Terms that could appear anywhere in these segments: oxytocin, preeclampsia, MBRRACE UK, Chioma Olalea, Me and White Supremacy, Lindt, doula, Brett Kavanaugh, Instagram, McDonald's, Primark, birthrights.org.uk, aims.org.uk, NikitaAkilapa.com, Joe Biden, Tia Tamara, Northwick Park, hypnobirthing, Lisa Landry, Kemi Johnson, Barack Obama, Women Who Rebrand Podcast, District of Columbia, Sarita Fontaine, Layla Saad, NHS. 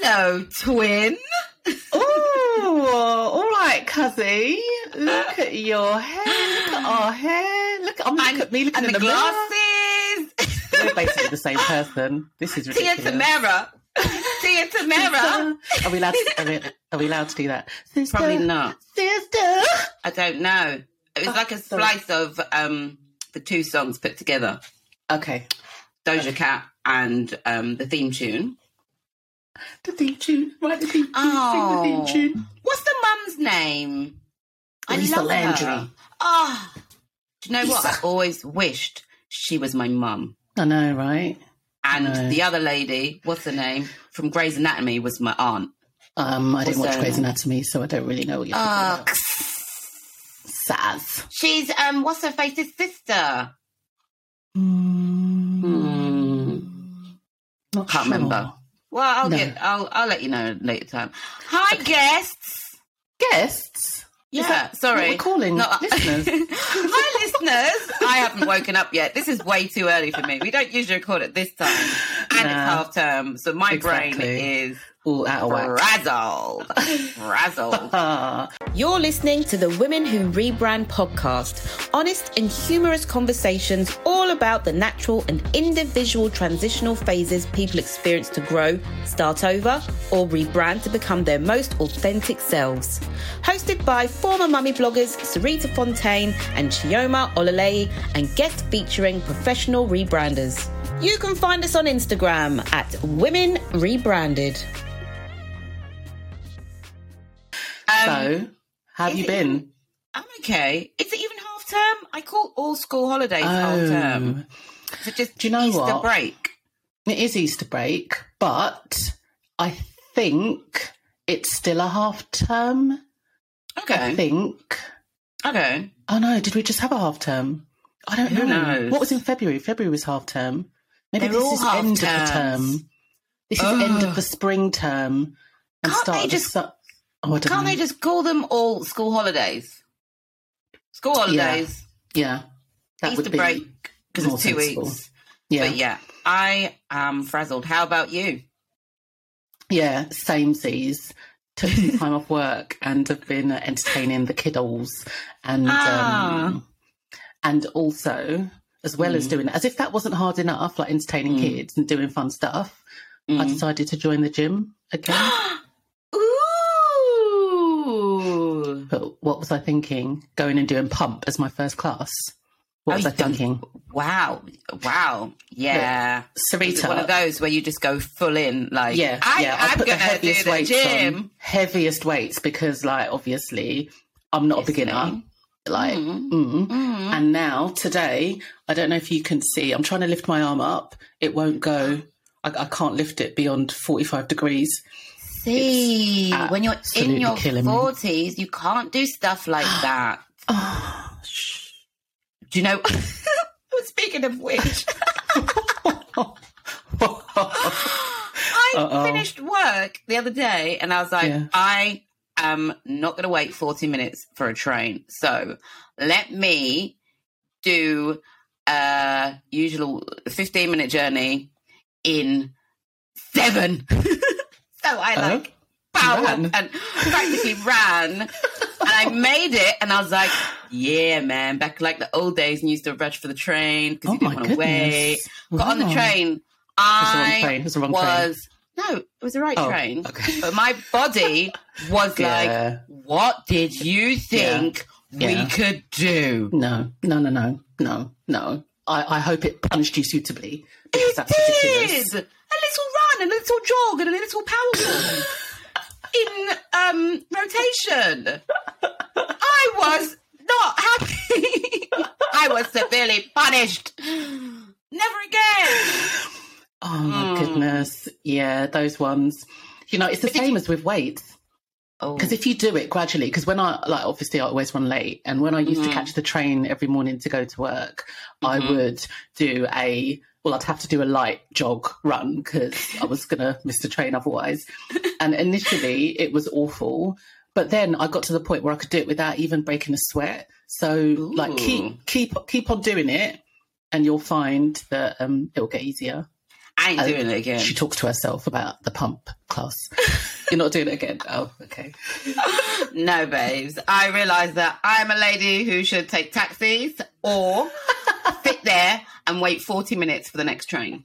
Hello, twin. Oh, all right, Cuzzy. Look at your hair. Look at our hair. Look at me looking in the glasses. We're basically the same person. This is ridiculous. Tia Tamara. Are we allowed to do that? Sister. Probably not. Sister. I don't know. It was like a slice of the two songs put together. Okay. Doja Cat and the theme tune. Sing the theme tune. What's the mum's name? Lisa Landry. Oh, do you know what? I always wished she was my mum. I know, right? And the other lady, what's her name, from Grey's Anatomy was my aunt. I didn't watch Grey's Anatomy, so I don't really know what you're talking about. Saz. She's, what's her face's sister? Not sure. Can't remember. Well, I'll let you know later time. Hi, okay. Guests? Yeah, sorry. We're calling listeners. Hi, listeners. I haven't woken up yet. This is way too early for me. We don't usually record at this time. And it's half term, so my brain is all out of whack. Frazzled. You're listening to the Women Who Rebrand podcast. Honest and humorous conversations all about the natural and individual transitional phases people experience to grow, start over, or rebrand to become their most authentic selves. Hosted by former mummy bloggers Sarita Fontaine and Chioma Olalea, and guest featuring professional rebranders. You can find us on Instagram at Women Rebranded. So, how have you been? I'm okay. Is it even half term? I call all school holidays half term. So just Easter break. It is Easter break, but I think it's still a half term. Okay. I think. Okay. Oh no, did we just have a half term? I don't know. What was in February? February was half term. Maybe this is end of the term. This is end of the spring term. And can't they just call them all school holidays? School holidays. Yeah. That Easter break, because it's 2 weeks. Yeah. But yeah, I am frazzled. How about you? Yeah, same-sies. Took some time off work and have been entertaining the kiddos. And also, as well as doing, as if that wasn't hard enough, like entertaining kids and doing fun stuff, I decided to join the gym again. But what was I thinking? Going and doing pump as my first class. What was I thinking? Wow. Yeah. Look, Sarita. Is it one of those where you just go full in? Like, I'm going to do the gym. Heaviest weights because, like, obviously, I'm not a beginner. Like, and now, today, I don't know if you can see, I'm trying to lift my arm up. It won't go. I can't lift it beyond 45 degrees. See, when you're in your 40s, you can't do stuff like that. Do you know? Speaking of which, I finished work the other day and I was like, I am not going to wait 40 minutes for a train. So let me do a usual 15-minute journey in 7. So I powered up and practically ran, and I made it, and I was like, yeah, man, back like the old days, and used to rush for the train because you didn't want to wait. Wow. Got on the train. It was the right train. Okay. But my body was like, what did you think we could do? No. I hope it punished you suitably. Ridiculous. A little run, a little jog, and a little power walk in rotation. I was not happy. I was severely punished. Never again. Oh, my goodness. Yeah, those ones. You know, it's the same as with weights. Because if you do it gradually, because when I always run late, and when I used to catch the train every morning to go to work, I would do I'd have to do a light jog run because I was going to miss the train otherwise. And initially it was awful. But then I got to the point where I could do it without even breaking a sweat. So like keep on doing it and you'll find that it'll get easier. I ain't doing it again. She talks to herself about the pump class. You're not doing it again? Oh, okay. No, babes. I realise that I'm a lady who should take taxis or sit there and wait 40 minutes for the next train.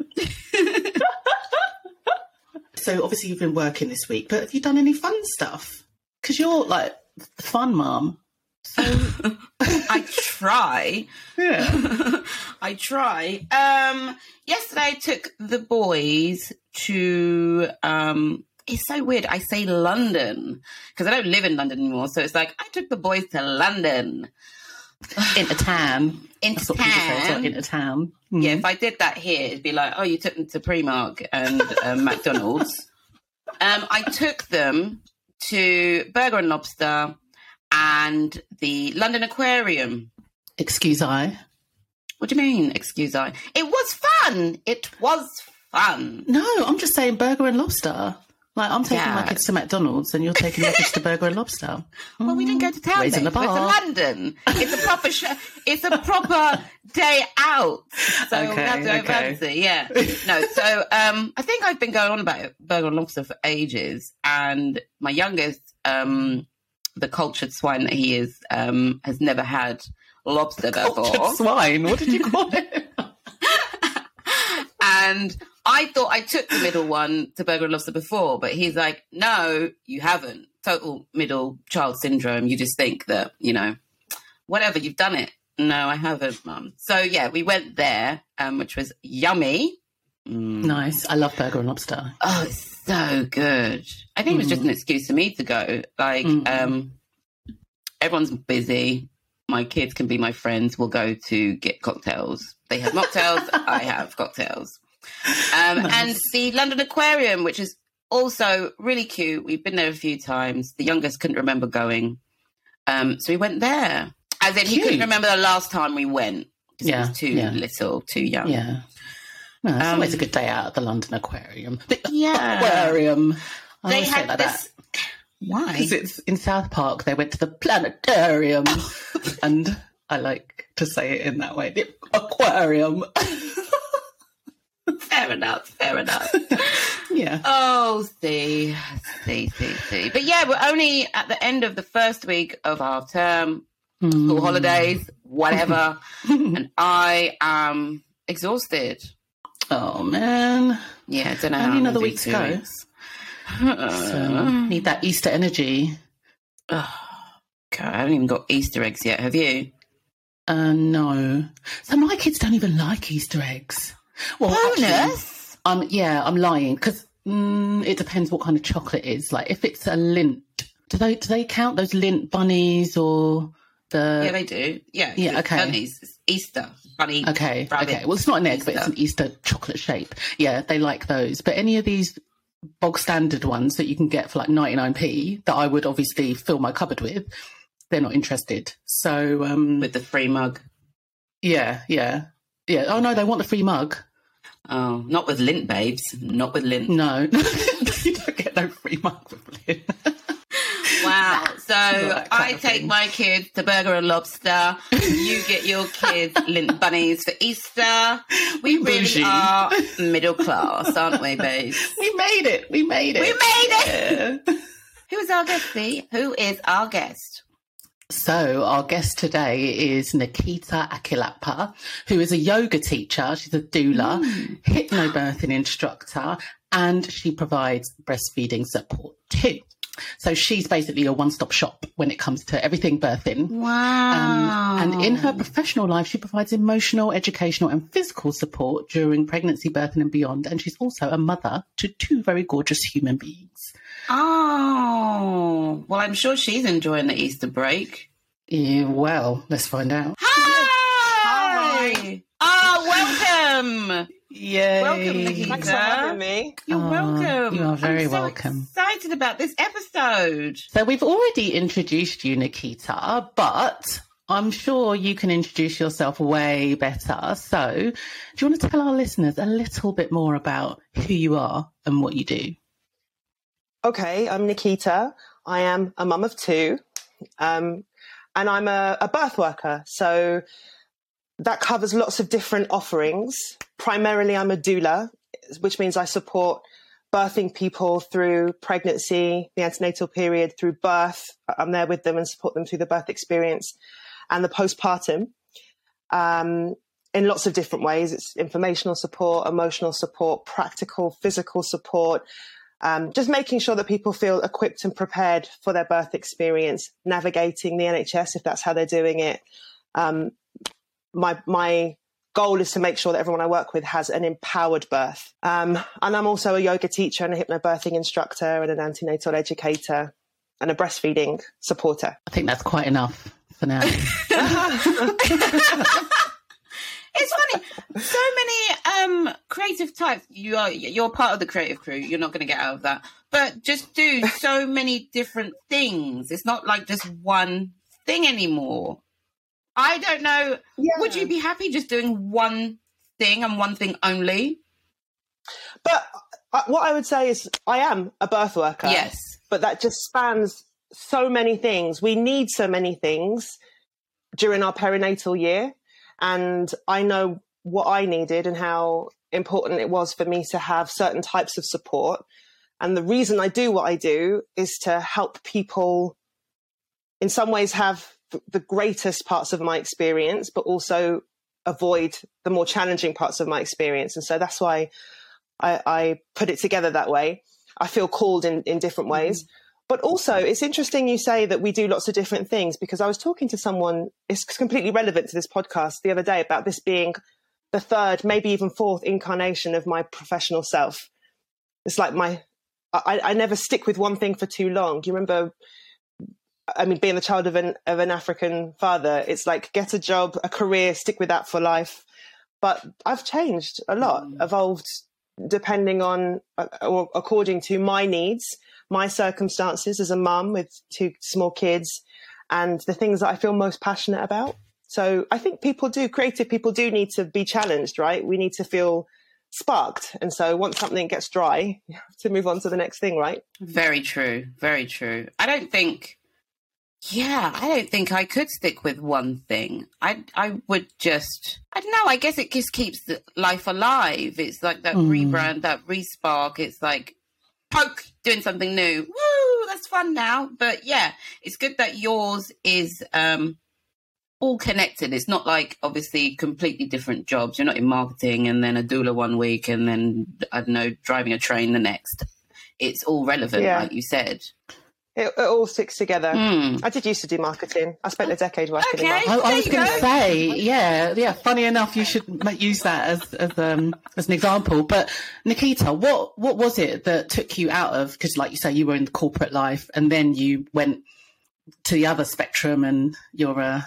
So obviously you've been working this week, but have you done any fun stuff? Because you're like the fun mum. So... I try. Yeah. I try. Yesterday I took the boys to, it's so weird. I say London because I don't live in London anymore. So it's like, I took the boys to London. Into town. Mm. Yeah, if I did that here, it'd be like, oh, you took them to Primark and McDonald's. I took them to Burger and Lobster and the London Aquarium. Excuse I. What do you mean, excuse I? It was fun. No, I'm just saying Burger and Lobster. Like, I'm taking my kids to McDonald's and you're taking your kids to Burger and Lobster. Well, we didn't go to town. Raising then. The bar. It's to London. It's a proper it's a proper day out. So fancy, yeah. No, so I think I've been going on about Burger and Lobster for ages, and my youngest, the cultured swine that he is, has never had lobster before. Cultured swine? What did you call it? And I thought I took the middle one to Burger and Lobster before, but he's like, no, you haven't. Total middle child syndrome. You just think that, you know, whatever, you've done it. No, I haven't, Mum. So, yeah, we went there, which was yummy. Mm. Nice. I love Burger and Lobster. Oh, it's so good. I think it was just an excuse for me to go. Like, everyone's busy. My kids can be my friends. We'll go to get cocktails. They have mocktails. I have cocktails. Nice. And the London Aquarium, which is also really cute. We've been there a few times. The youngest couldn't remember going. So we went there. As in, he couldn't remember the last time we went. Because he was too little, too young. Yeah. No, it's always a good day out at the London Aquarium. Aquarium. They had like this... That. Why? Because it's in South Park. They went to the planetarium. And I like to say it in that way. The aquarium. Fair enough. Yeah. Oh, see. But yeah, we're only at the end of the first week of half term, school holidays, whatever, and I am exhausted. Oh, man. Yeah, I don't know. Only another week to go. So, need that Easter energy. Oh, God, I haven't even got Easter eggs yet, have you? No. So my kids don't even like Easter eggs. Well, bonus. Actually, I'm lying because it depends what kind of chocolate it is. Like if it's a Lindt, do they count those Lindt bunnies or the? Yeah, they do. Yeah. Okay. Bunnies, it's Easter bunny. Okay. Rabbit. Okay. Well, it's not an egg, but it's an Easter chocolate shape. Yeah, they like those. But any of these bog standard ones that you can get for like 99p that I would obviously fill my cupboard with, they're not interested. So with the free mug. Yeah. Oh, no, they want the free mug. Oh, not with Lindt, babes. Not with Lindt. No. You don't get no free mug with Lindt. Wow. So I take my kids to Burger and Lobster. You get your kids Lindt bunnies for Easter. We really are middle class, aren't we, babes? We made it. Yeah. Who is our guest, Lee? Who is our guest? So our guest today is Nikita Akilapa, who is a yoga teacher. She's a doula, hypnobirthing instructor, and she provides breastfeeding support too. So she's basically a one-stop shop when it comes to everything birthing. Wow. And in her professional life, she provides emotional, educational and physical support during pregnancy, birthing and beyond. And she's also a mother to two very gorgeous human beings. Oh, well, I'm sure she's enjoying the Easter break. Yeah, well, let's find out. Hi! Oh, welcome! Yay. Welcome, Nikita. Thanks for having me. You're welcome. You are very welcome. I'm so excited about this episode. So we've already introduced you, Nikita, but I'm sure you can introduce yourself way better. So do you want to tell our listeners a little bit more about who you are and what you do? Okay, I'm Nikita. I am a mum of two, and I'm a birth worker. So that covers lots of different offerings. Primarily, I'm a doula, which means I support birthing people through pregnancy, the antenatal period, through birth. I'm there with them and support them through the birth experience and the postpartum in lots of different ways. It's informational support, emotional support, practical, physical support, just making sure that people feel equipped and prepared for their birth experience, navigating the NHS if that's how they're doing it. My goal is to make sure that everyone I work with has an empowered birth. And I'm also a yoga teacher and a hypnobirthing instructor and an antenatal educator and a breastfeeding supporter. I think that's quite enough for now. It's funny. So many creative types. You're part of the creative crew. You're not going to get out of that. But just do so many different things. It's not like just one thing anymore. I don't know. Yeah. Would you be happy just doing one thing and one thing only? But what I would say is I am a birth worker. Yes. But that just spans so many things. We need so many things during our perinatal year. And I know what I needed and how important it was for me to have certain types of support. And the reason I do what I do is to help people in some ways have the greatest parts of my experience, but also avoid the more challenging parts of my experience. And so that's why I put it together that way. I feel called in different ways. But also it's interesting you say that we do lots of different things, because I was talking to someone, it's completely relevant to this podcast, the other day about this being the third, maybe even fourth incarnation of my professional self. It's like I never stick with one thing for too long. Do you remember, I mean, being the child of an African father, it's like get a job, a career, stick with that for life. But I've changed a lot, evolved depending on or according to my needs, my circumstances as a mum with two small kids, and the things that I feel most passionate about. So I think creative people do need to be challenged, right? We need to feel sparked. And so once something gets dry, you have to move on to the next thing, right? Very true. Very true. I don't think I could stick with one thing. I would just, I don't know, I guess it just keeps the life alive. It's like that rebrand, that respark. It's like, poke, doing something new. Woo, that's fun now. But yeah, it's good that yours is all connected. It's not like, obviously, completely different jobs. You're not in marketing and then a doula one week and then, I don't know, driving a train the next. It's all relevant, like you said. It all sticks together. I did used to do marketing. I spent a decade working in marketing. I was going to say, yeah. Funny enough, you should use that as an example. But Nikita, what was it that took you out of? Because, like you say, you were in the corporate life, and then you went to the other spectrum, and you're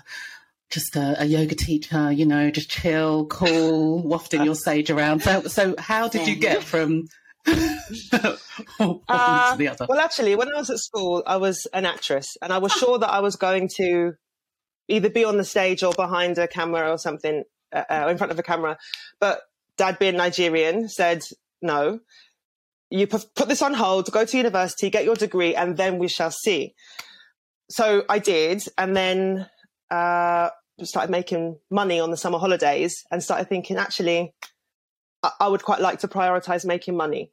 just a yoga teacher. You know, just chill, cool, wafting your sage around. So how did you get from? Well, actually, when I was at school, I was an actress, and I was sure that I was going to either be on the stage or behind a camera or something, in front of a camera. But Dad, being Nigerian, said, no, you put this on hold, go to university, get your degree, and then we shall see. So I did, and then started making money on the summer holidays and started thinking, actually, I would quite like to prioritise making money.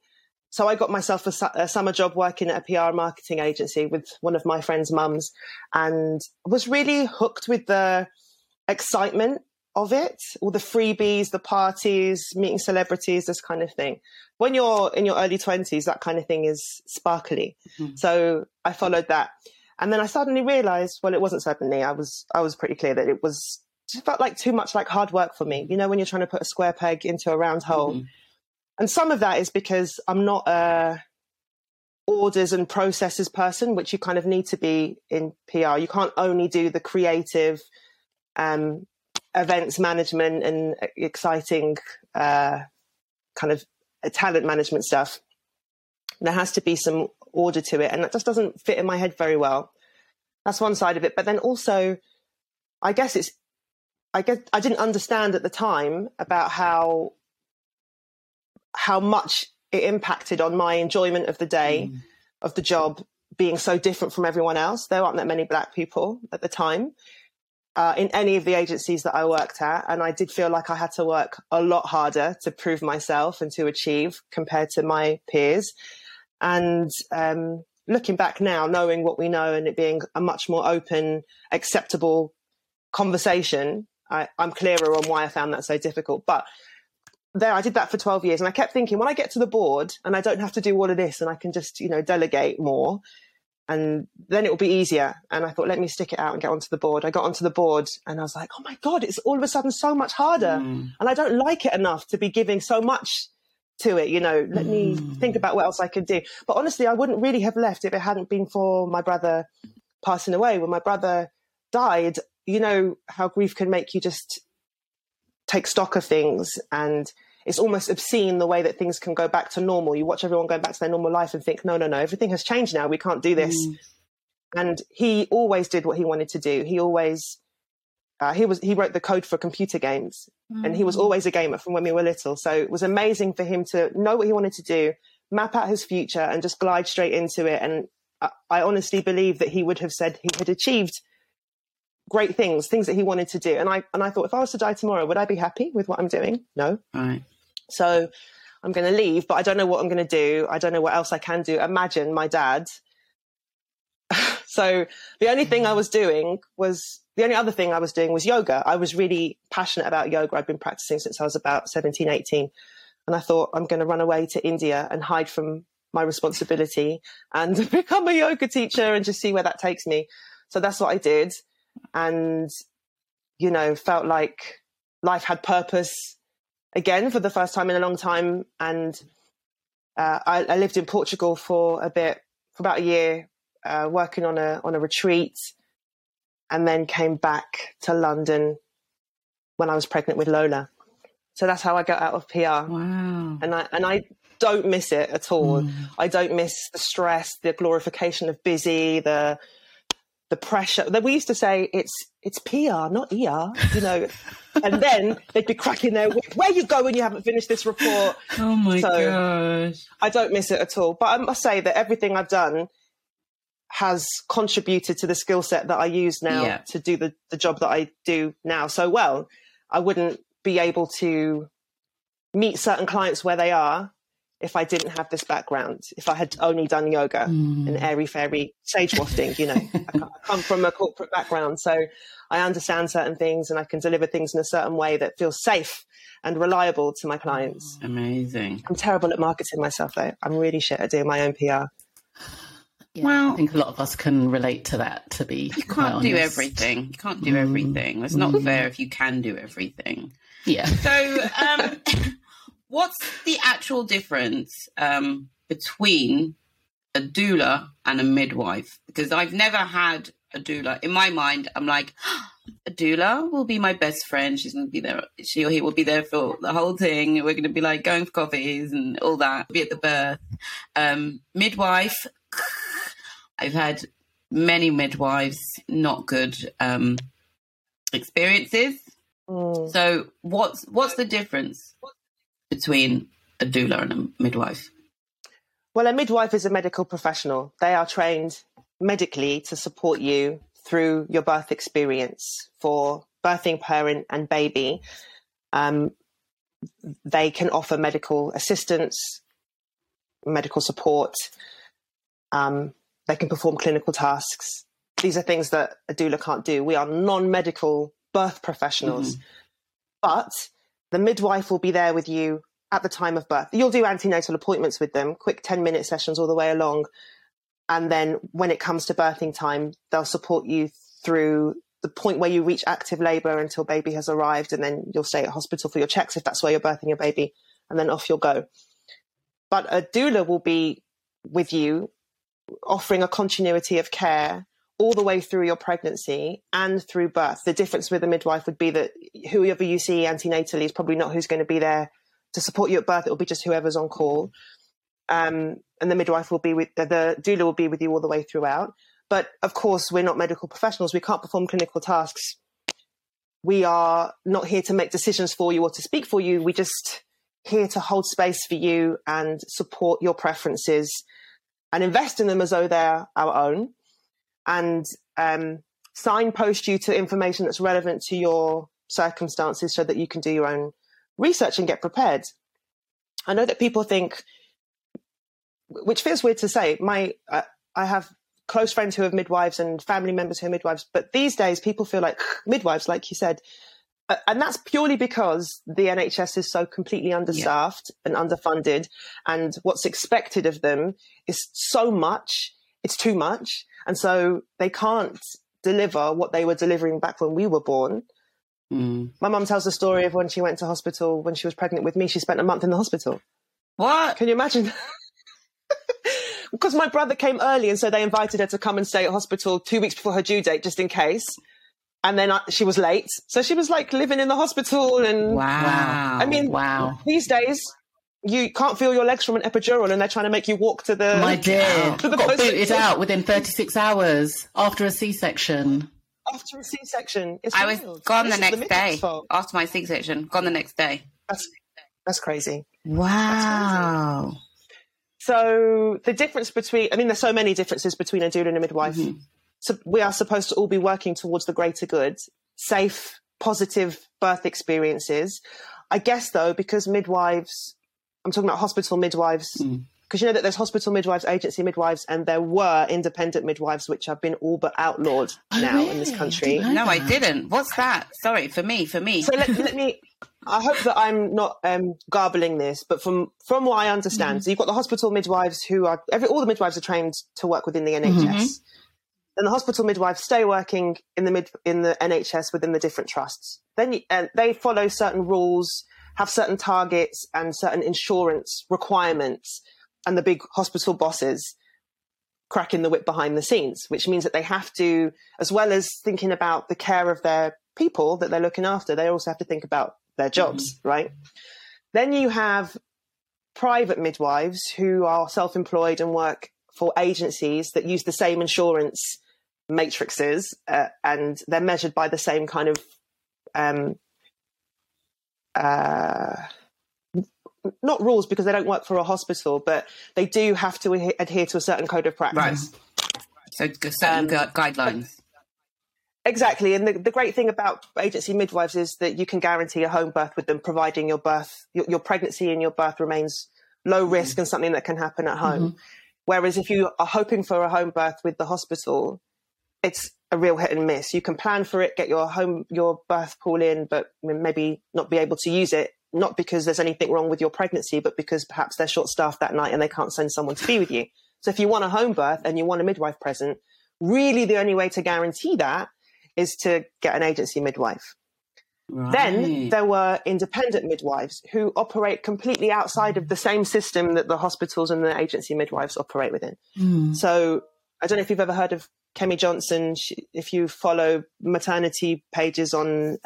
So I got myself a summer job working at a PR and marketing agency with one of my friend's mums, and was really hooked with the excitement of it, all the freebies, the parties, meeting celebrities, this kind of thing. When you're in your early 20s, that kind of thing is sparkly. Mm-hmm. So I followed that. And then I suddenly realised, well, it wasn't suddenly. I was pretty clear that it was, just felt like too much like hard work for me. You know, when you're trying to put a square peg into a round hole. Mm-hmm. And some of that is because I'm not a orders and processes person, which you kind of need to be in PR. You can't only do the creative events management and exciting kind of talent management stuff. There has to be some order to it. And that just doesn't fit in my head very well. That's one side of it. But then also, I guess I didn't understand at the time about how much it impacted on my enjoyment of the day, of the job being so different from everyone else. There aren't that many black people at the time. in any of the agencies that I worked at. And I did feel like I had to work a lot harder to prove myself and to achieve compared to my peers. And looking back now, knowing what we know and it being a much more open, acceptable conversation, I'm clearer on why I found that so difficult. But there, I did that for 12 years. And I kept thinking, when I get to the board and I don't have to do all of this and I can just, you know, delegate more, and then it will be easier. And I thought, let me stick it out and get onto the board. I got onto the board and I was like, oh my God, it's all of a sudden so much harder. And I don't like it enough to be giving so much to it, you know, let me think about what else I could do. But honestly, I wouldn't really have left if it hadn't been for my brother passing away. When my brother died, you know how grief can make you just take stock of things, and it's almost obscene the way that things can go back to normal. You watch everyone going back to their normal life and think, no, everything has changed now. We can't do this. And he always did what he wanted to do. He always, he wrote the code for computer games, and he was always a gamer from when we were little. So it was amazing for him to know what he wanted to do, map out his future and just glide straight into it. And I honestly believe that he would have said he had achieved great things that he wanted to do. And I thought, if I was to die tomorrow, would I be happy with what I'm doing? No. Right. So I'm going to leave, but I don't know what I'm going to do. I don't know what else I can do. Imagine my dad. So the only other thing I was doing was yoga. I was really passionate about yoga. I'd been practicing since I was about 17, 18. And I thought, I'm going to run away to India and hide from my responsibility and become a yoga teacher and just see where that takes me. So that's what I did. And, you know, felt like life had purpose again for the first time in a long time. And I lived in Portugal for about a year, working on a retreat, and then came back to London when I was pregnant with Lola. So that's how I got out of PR. Wow. And I don't miss it at all. I don't miss the stress, the glorification of busy, the pressure that we used to say it's PR, not ER, you know, and then they'd be cracking their whip. Where you go when you haven't finished this report? Oh my gosh. I don't miss it at all. But I must say that everything I've done has contributed to the skill set that I use now to do the job that I do now so well. I wouldn't be able to meet certain clients where they are if I didn't have this background, if I had only done yoga and airy-fairy sage wafting, you know. I come from a corporate background, so I understand certain things and I can deliver things in a certain way that feels safe and reliable to my clients. Amazing. I'm terrible at marketing myself, though. I'm really shit at doing my own PR. Yeah, well, I think a lot of us can relate to that, to be quite honest. You can't do everything. You can't do everything. It's not fair if you can do everything. Yeah. So... what's the actual difference between a doula and a midwife? Because I've never had a doula. In my mind, I'm like, a doula will be my best friend. She's going to be there. She or he will be there for the whole thing. We're going to be like going for coffees and all that. We'll be at the birth. Midwife, I've had many midwives, not good experiences. So what's the difference between a doula and a midwife? Well, a midwife is a medical professional. They are trained medically to support you through your birth experience for birthing parent and baby. They can offer medical assistance, medical support. They can perform clinical tasks. These are things that a doula can't do. We are non-medical birth professionals. But the midwife will be there with you at the time of birth. You'll do antenatal appointments with them, quick 10-minute sessions all the way along. And then when it comes to birthing time, they'll support you through the point where you reach active labour until baby has arrived. And then you'll stay at hospital for your checks if that's where you're birthing your baby. And then off you'll go. But a doula will be with you, offering a continuity of care all the way through your pregnancy and through birth. The difference with a midwife would be that whoever you see antenatally is probably not who's going to be there to support you at birth. It'll be just whoever's on call. And the midwife will be with, the doula will be with you all the way throughout. But of course, we're not medical professionals. We can't perform clinical tasks. We are not here to make decisions for you or to speak for you. We're just here to hold space for you and support your preferences and invest in them as though they're our own. And signpost you to information that's relevant to your circumstances so that you can do your own research and get prepared. I know that people think, which feels weird to say, I have close friends who are midwives and family members who are midwives, but these days people feel like midwives, like you said, and that's purely because the NHS is so completely understaffed and underfunded, and what's expected of them is so much, it's too much, and so they can't deliver what they were delivering back when we were born. Mm. My mum tells the story of when she went to hospital when she was pregnant with me, she spent a month in the hospital. What? Can you imagine? Because my brother came early, and so they invited her to come and stay at hospital 2 weeks before her due date just in case. And then she was late. So she was like living in the hospital. And wow. I mean, wow. These days, you can't feel your legs from an epidural, and they're trying to make you walk to the... My dear, to the got booted out within 36 hours after a C-section. After a C-section. I was gone the next day. After my C-section, gone the next day. That's crazy. Wow. That's crazy. So the difference between, I mean, there's so many differences between a doula and a midwife. Mm-hmm. So we are supposed to all be working towards the greater good, safe, positive birth experiences. I guess, though, because midwives, I'm talking about hospital midwives, because you know that there's hospital midwives, agency midwives, and there were independent midwives, which have been all but outlawed now in this country. No, I didn't. What's that? Sorry, for me. So let me... I hope that I'm not garbling this, but from what I understand, so you've got the hospital midwives who are... all the midwives are trained to work within the NHS. Mm-hmm. And the hospital midwives stay working in the NHS within the different trusts. Then they follow certain rules, have certain targets and certain insurance requirements, and the big hospital bosses cracking the whip behind the scenes, which means that they have to, as well as thinking about the care of their people that they're looking after, they also have to think about their jobs, right? Then you have private midwives who are self-employed and work for agencies that use the same insurance matrices, and they're measured by the same kind of not rules, because they don't work for a hospital, but they do have to adhere to a certain code of practice. Right. So certain guidelines. Exactly. And the great thing about agency midwives is that you can guarantee a home birth with them, providing your birth, your pregnancy and your birth remains low risk and something that can happen at home. Mm-hmm. Whereas if you are hoping for a home birth with the hospital, it's a real hit and miss. You can plan for it, get your birth pool in, but maybe not be able to use it, not because there's anything wrong with your pregnancy, but because perhaps they're short-staffed that night and they can't send someone to be with you. So if you want a home birth and you want a midwife present, really the only way to guarantee that is to get an agency midwife. Right. Then there were independent midwives who operate completely outside of the same system that the hospitals and the agency midwives operate within. Mm. So I don't know if you've ever heard of Kemi Johnson. If you follow maternity pages on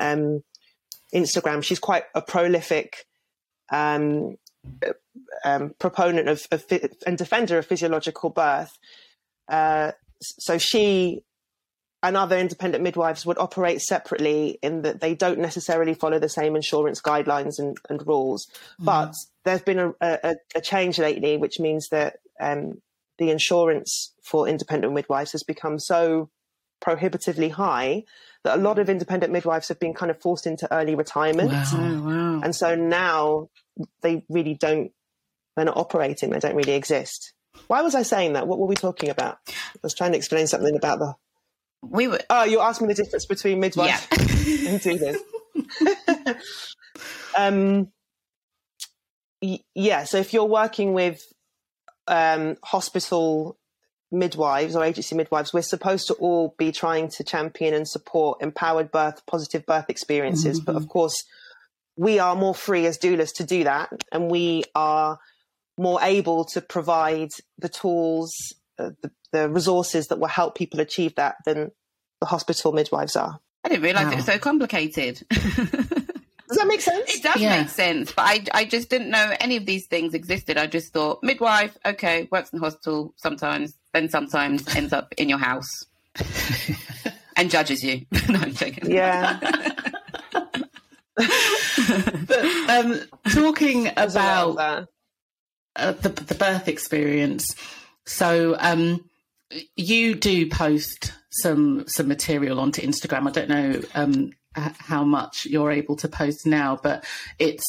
Instagram, she's quite a prolific proponent and defender of physiological birth. So she... and other independent midwives would operate separately in that they don't necessarily follow the same insurance guidelines and rules. Mm. But there's been a change lately, which means that the insurance for independent midwives has become so prohibitively high that a lot of independent midwives have been kind of forced into early retirement. Wow. And so now they're not operating, they don't really exist. Why was I saying that? What were we talking about? I was trying to explain something about the... you asked me the difference between midwives and doulars. So if you're working with hospital midwives or agency midwives, we're supposed to all be trying to champion and support empowered birth, positive birth experiences. Mm-hmm. But of course, we are more free as doulas to do that, and we are more able to provide the tools, the resources that will help people achieve that than the hospital midwives are. I didn't realise it was so complicated. Does that make sense? It does make sense, but I just didn't know any of these things existed. I just thought midwife, okay, works in the hospital sometimes, then sometimes ends up in your house and judges you. No, I'm joking. Yeah. But, talking about the birth experience, so You do post some material onto Instagram. I don't know how much you're able to post now, but it's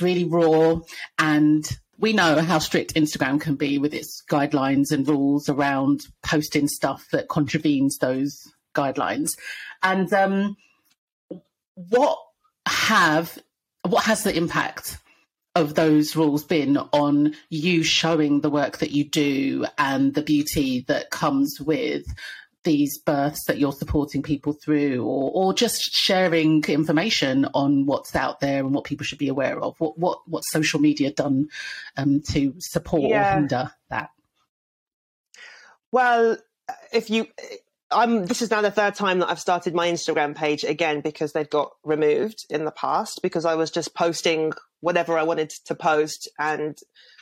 really raw, and we know how strict Instagram can be with its guidelines and rules around posting stuff that contravenes those guidelines. And what has the impact of those rules been on you showing the work that you do and the beauty that comes with these births that you're supporting people through, or just sharing information on what's out there and what people should be aware of? What social media done to support or hinder that? Well, this is now the third time that I've started my Instagram page again, because they've got removed in the past because I was just posting whatever I wanted to post and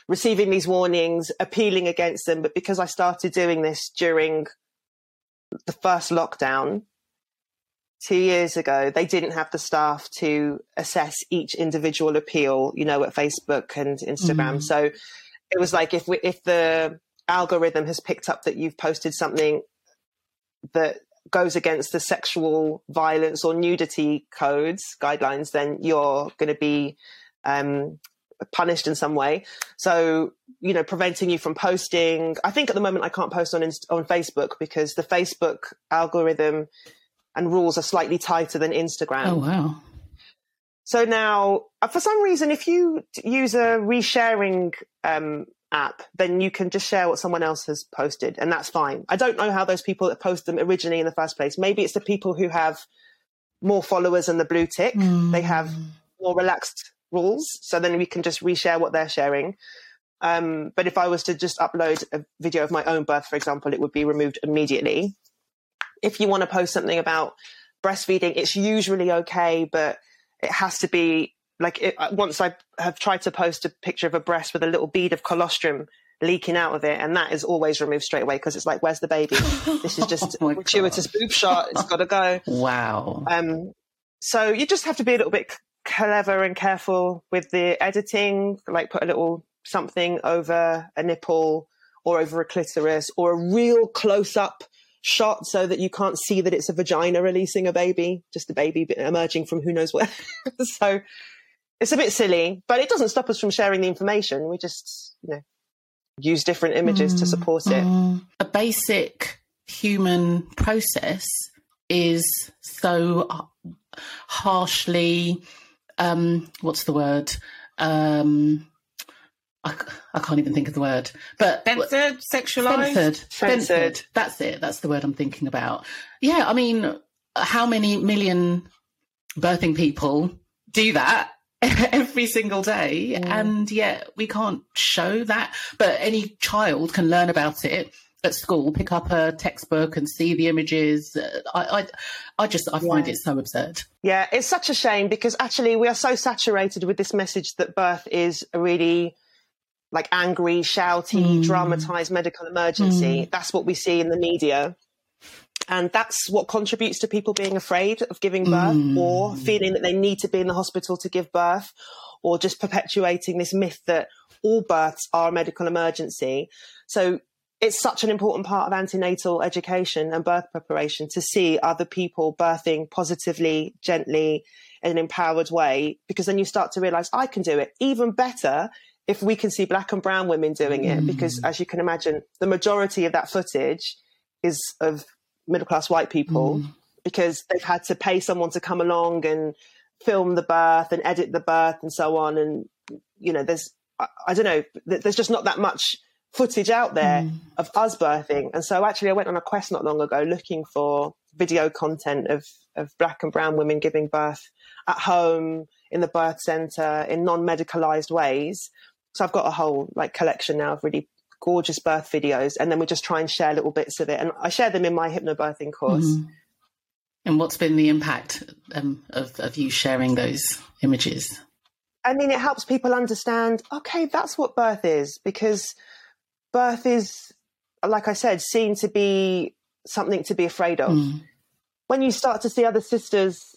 receiving these warnings, appealing against them. But because I started doing this during the first lockdown 2 years ago, they didn't have the staff to assess each individual appeal, you know, at Facebook and Instagram. Mm-hmm. So it was like, if the algorithm has picked up that you've posted something that goes against the sexual violence or nudity codes guidelines, then you're going to be punished in some way. So, you know, preventing you from posting. I think at the moment I can't post on Facebook because the Facebook algorithm and rules are slightly tighter than Instagram. Oh, wow. So now, for some reason, if you use a resharing app, then you can just share what someone else has posted, and that's fine. I don't know how those people that post them originally in the first place. Maybe it's the people who have more followers than the blue tick. Mm. They have more relaxed rules, so then we can just reshare what they're sharing. But if I was to just upload a video of my own birth, for example, it would be removed immediately. If you want to post something about breastfeeding, it's usually okay, but it has to be like, once I have tried to post a picture of a breast with a little bead of colostrum leaking out of it, and that is always removed straight away because it's like, where's the baby? This is just a gratuitous boob shot. It's got to go. Wow. So you just have to be a little bit clever and careful with the editing, like put a little something over a nipple or over a clitoris or a real close-up shot so that you can't see that it's a vagina releasing a baby, just a baby emerging from who knows where. So it's a bit silly, but it doesn't stop us from sharing the information. We just, you know, use different images to support it. A basic human process is so harshly, what's the word? I can't even think of the word. But censored, sexualized? Censored. That's it. That's the word I'm thinking about. Yeah, I mean, how many million birthing people do that every single day? And yet we can't show that, but any child can learn about it at school, pick up a textbook and see the images. I find it so absurd. Yeah, it's such a shame because actually we are so saturated with this message that birth is a really like angry, shouty, dramatized medical emergency. That's what we see in the media. And that's what contributes to people being afraid of giving birth or feeling that they need to be in the hospital to give birth, or just perpetuating this myth that all births are a medical emergency. So it's such an important part of antenatal education and birth preparation to see other people birthing positively, gently, in an empowered way, because then you start to realise I can do it. Even better if we can see black and brown women doing it, because as you can imagine, the majority of that footage is of middle-class white people because they've had to pay someone to come along and film the birth and edit the birth and so on. And, you know, there's, I don't know, there's just not that much footage out there of us birthing. And so actually I went on a quest not long ago looking for video content of black and brown women giving birth at home, in the birth centre, in non-medicalised ways. So I've got a whole like collection now of really gorgeous birth videos, and then we just try and share little bits of it, and I share them in my hypnobirthing course. And what's been the impact of you sharing those images? I mean, it helps people understand, okay, that's what birth is, because birth is, like I said, seen to be something to be afraid of. When you start to see other sisters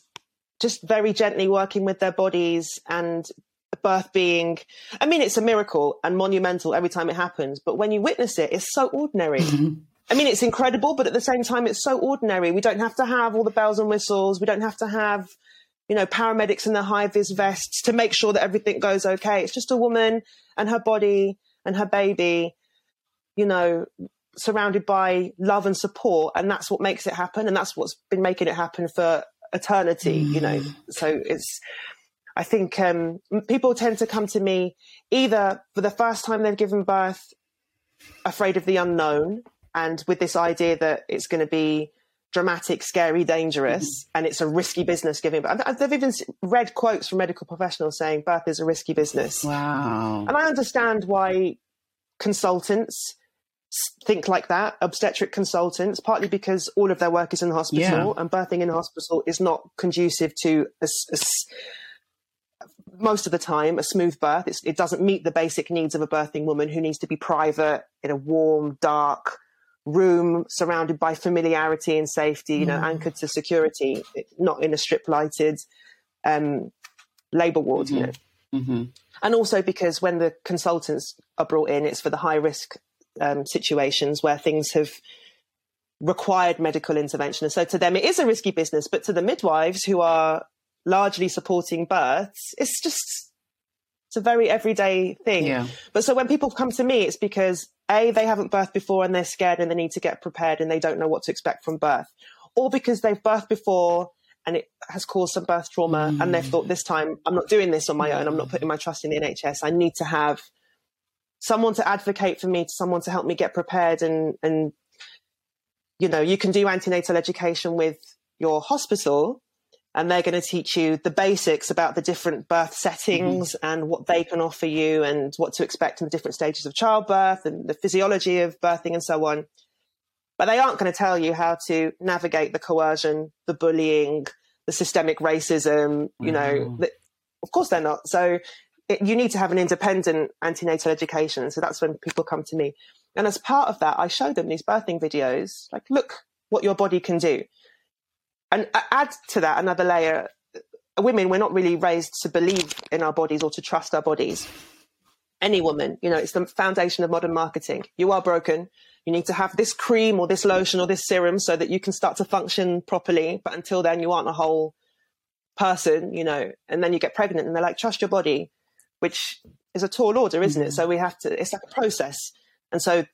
just very gently working with their bodies, and birth being, I mean, it's a miracle and monumental every time it happens, but when you witness it, it's so ordinary. I mean, it's incredible, but at the same time, it's so ordinary. We don't have to have all the bells and whistles. We don't have to have, you know, paramedics in their high-vis vests to make sure that everything goes okay. It's just a woman and her body and her baby, you know, surrounded by love and support. And that's what makes it happen. And that's what's been making it happen for eternity, you know. So it's, I think people tend to come to me either for the first time they've given birth, afraid of the unknown, and with this idea that it's going to be dramatic, scary, dangerous, and it's a risky business giving birth. I've even read quotes from medical professionals saying birth is a risky business. Wow. And I understand why consultants think like that, obstetric consultants, partly because all of their work is in the hospital, and birthing in the hospital is not conducive to, most of the time, a smooth birth. It doesn't meet the basic needs of a birthing woman who needs to be private in a warm, dark room surrounded by familiarity and safety, you know, anchored to security, not in a strip-lighted labour ward, you know. And also because when the consultants are brought in, it's for the high-risk situations where things have required medical intervention. And so to them, it is a risky business, but to the midwives who are largely supporting births, it's a very everyday thing. Yeah. But so when people come to me, it's because A, they haven't birthed before and they're scared and they need to get prepared and they don't know what to expect from birth, or because they've birthed before and it has caused some birth trauma and they've thought, this time I'm not doing this on my own. I'm not putting my trust in the NHS. I need to have someone to advocate for me, someone to help me get prepared. And you know, you can do antenatal education with your hospital, and they're going to teach you the basics about the different birth settings and what they can offer you and what to expect in the different stages of childbirth and the physiology of birthing and so on. But they aren't going to tell you how to navigate the coercion, the bullying, the systemic racism, you know. Of course they're not. So you need to have an independent antenatal education. So that's when people come to me. And as part of that, I show them these birthing videos, like, look what your body can do. And add to that another layer, women, we're not really raised to believe in our bodies or to trust our bodies. Any woman, you know, it's the foundation of modern marketing. You are broken. You need to have this cream or this lotion or this serum so that you can start to function properly. But until then, you aren't a whole person, you know, and then you get pregnant and they're like, trust your body, which is a tall order, isn't it? So we have to, it's like a process. And so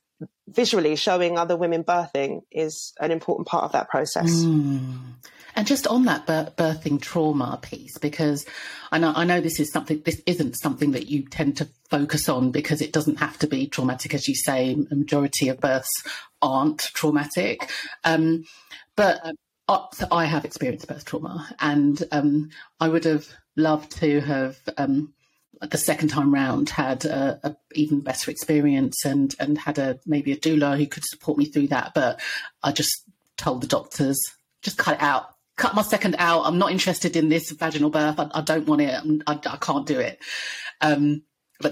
visually showing other women birthing is an important part of that process. And just on that birthing trauma piece, because I know this isn't something that you tend to focus on, because it doesn't have to be traumatic. As you say, a majority of births aren't traumatic, but I have experienced birth trauma, and I would have loved to have the second time round had a even better experience and had maybe a doula who could support me through that. But I just told the doctors, just cut it out, cut my second out. I'm not interested in this vaginal birth. I don't want it. I can't do it. But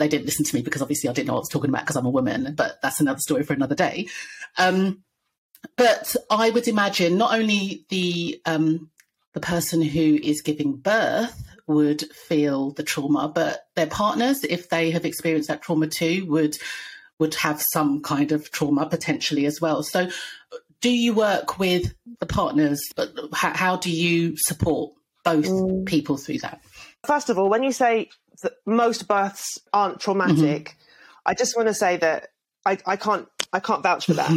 they didn't listen to me, because obviously I didn't know what I was talking about, because I'm a woman, but that's another story for another day. But I would imagine not only the person who is giving birth would feel the trauma, but their partners, if they have experienced that trauma too, would have some kind of trauma potentially as well. So do you work with the partners? How do you support both people through that? First of all, when you say that most births aren't traumatic, I just want to say that I can't vouch for that,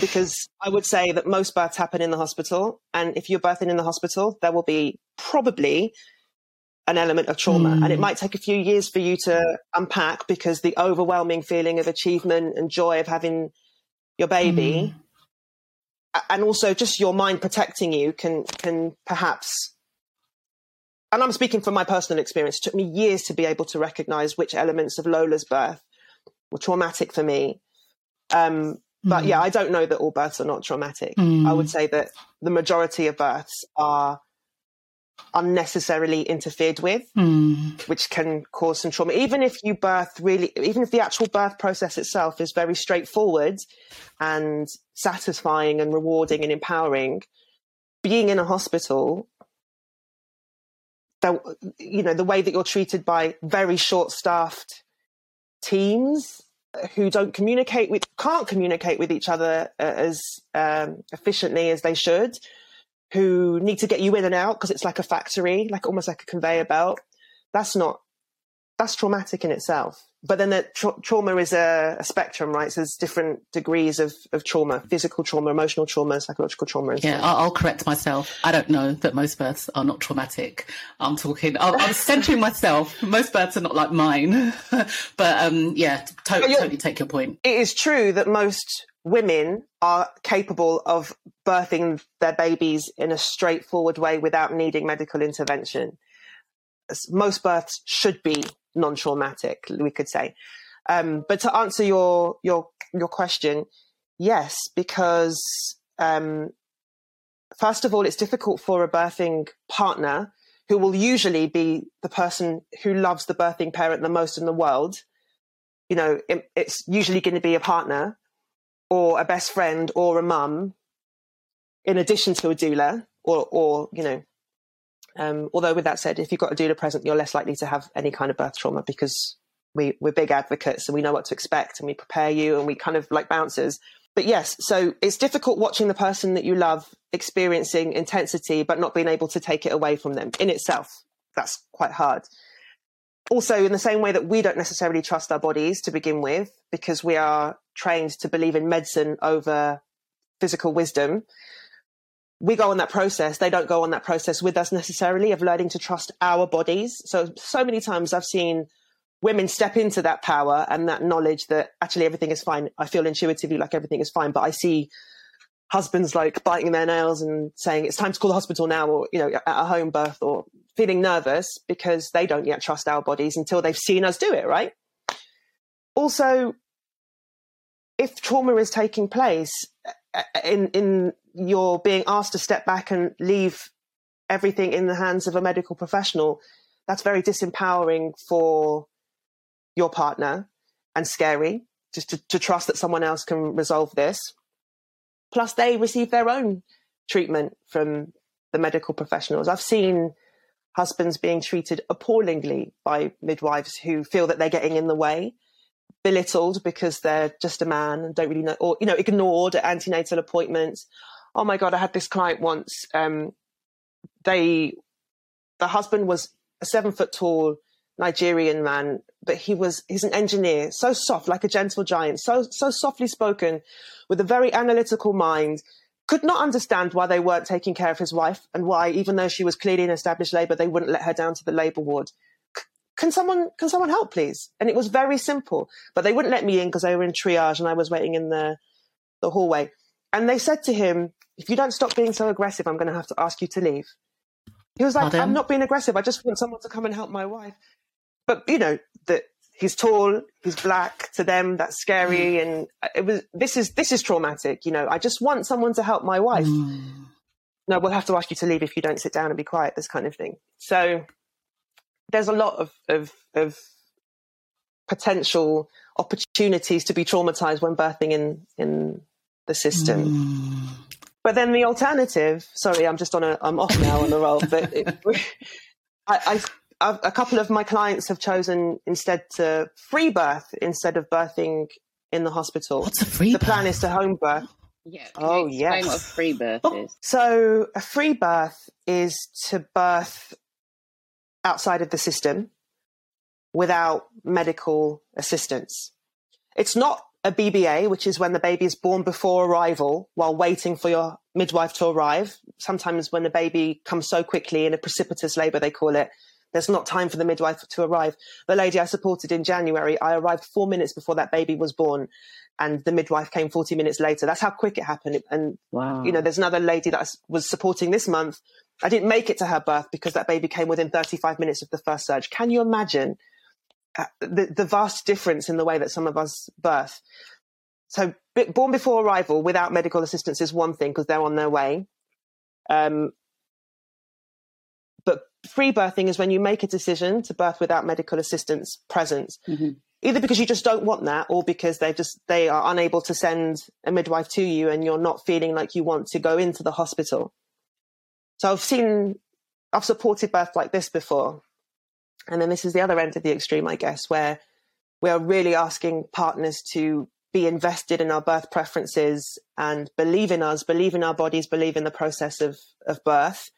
because I would say that most births happen in the hospital. And if you're birthing in the hospital, there will be probably an element of trauma, and it might take a few years for you to unpack, because the overwhelming feeling of achievement and joy of having your baby, and also just your mind protecting you, can perhaps, and I'm speaking from my personal experience, it took me years to be able to recognize which elements of Lola's birth were traumatic for me. But yeah, I don't know that all births are not traumatic. I would say that the majority of births are unnecessarily interfered with, which can cause some trauma. Even if the actual birth process itself is very straightforward and satisfying and rewarding and empowering, being in a hospital, you know, the way that you're treated by very short-staffed teams who don't communicate with, can't communicate with each other as efficiently as they should, who need to get you in and out because it's like a factory, like almost like a conveyor belt. That's traumatic in itself. But then the trauma is a spectrum, right? So there's different degrees of trauma, physical trauma, emotional trauma, psychological trauma. And yeah, so I'll correct myself. I don't know that most births are not traumatic. I'm centering myself. Most births are not like mine. But totally take your point. It is true that most women are capable of birthing their babies in a straightforward way without needing medical intervention. Most births should be non-traumatic, we could say, but to answer your question, yes, because first of all, it's difficult for a birthing partner, who will usually be the person who loves the birthing parent the most in the world. You know, it's usually going to be a partner or a best friend or a mum, in addition to a doula, or you know. Although with that said, if you've got a doula present, you're less likely to have any kind of birth trauma, because we're big advocates and we know what to expect and we prepare you and we kind of like bouncers. But yes, so it's difficult watching the person that you love experiencing intensity but not being able to take it away from them in itself. That's quite hard. Also, in the same way that we don't necessarily trust our bodies to begin with, because we are trained to believe in medicine over physical wisdom, we go on that process. They don't go on that process with us necessarily, of learning to trust our bodies. So many times I've seen women step into that power and that knowledge that actually everything is fine. I feel intuitively like everything is fine, but I see husbands like biting their nails and saying it's time to call the hospital now, or, you know, at a home birth, or feeling nervous because they don't yet trust our bodies until they've seen us do it, right? Also, if trauma is taking place in you're being asked to step back and leave everything in the hands of a medical professional, that's very disempowering for your partner and scary, just to trust that someone else can resolve this. Plus, they receive their own treatment from the medical professionals. I've seen husbands being treated appallingly by midwives who feel that they're getting in the way, belittled because they're just a man and don't really know, or, you know, ignored at antenatal appointments. Oh my God, I had this client once. The husband was a 7 foot tall Nigerian man, but he's an engineer, so soft, like a gentle giant, so softly spoken, with a very analytical mind. Could not understand why they weren't taking care of his wife, and why, even though she was clearly in established labour, they wouldn't let her down to the labour ward. Can someone help, please? And it was very simple, but they wouldn't let me in because they were in triage and I was waiting in the hallway. And they said to him, if you don't stop being so aggressive, I'm going to have to ask you to leave. He was like, pardon? I'm not being aggressive. I just want someone to come and help my wife. But, you know, that he's tall, he's black. To them, that's scary. And it was, this is traumatic. You know, I just want someone to help my wife. Mm. No, we'll have to ask you to leave if you don't sit down and be quiet, this kind of thing. So there's a lot of potential opportunities to be traumatized when birthing in the system. Mm. But then the alternative, sorry, I'm off now on the roll, but a couple of my clients have chosen instead to free birth instead of birthing in the hospital. What's a free birth? The plan is to home birth. Yeah. Oh, yes. What a free birth is. So a free birth is to birth outside of the system without medical assistance. It's not a BBA, which is when the baby is born before arrival while waiting for your midwife to arrive. Sometimes when the baby comes so quickly, in a precipitous labour, they call it, there's not time for the midwife to arrive. The lady I supported in January, I arrived 4 minutes before that baby was born and the midwife came 40 minutes later. That's how quick it happened. And, wow. You know, there's another lady that I was supporting this month. I didn't make it to her birth because that baby came within 35 minutes of the first surge. Can you imagine the vast difference in the way that some of us birth? So born before arrival without medical assistance is one thing, because they're on their way. But free birthing is when you make a decision to birth without medical assistance present, mm-hmm. either because you just don't want that, or because they are unable to send a midwife to you and you're not feeling like you want to go into the hospital. So I've supported birth like this before. And then this is the other end of the extreme, I guess, where we are really asking partners to be invested in our birth preferences and believe in us, believe in our bodies, believe in the process of birth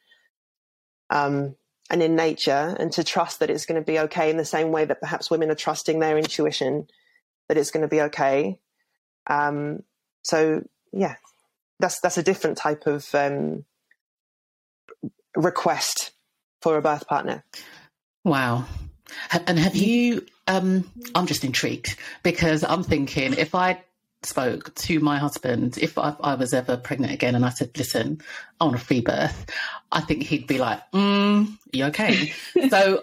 and in nature, and to trust that it's going to be okay in the same way that perhaps women are trusting their intuition that it's going to be okay. So yeah, that's a different type of request for a birth partner. Wow. And have you, I'm just intrigued because I'm thinking if I spoke to my husband, if I was ever pregnant again and I said, listen, I want a free birth, I think he'd be like, you okay? So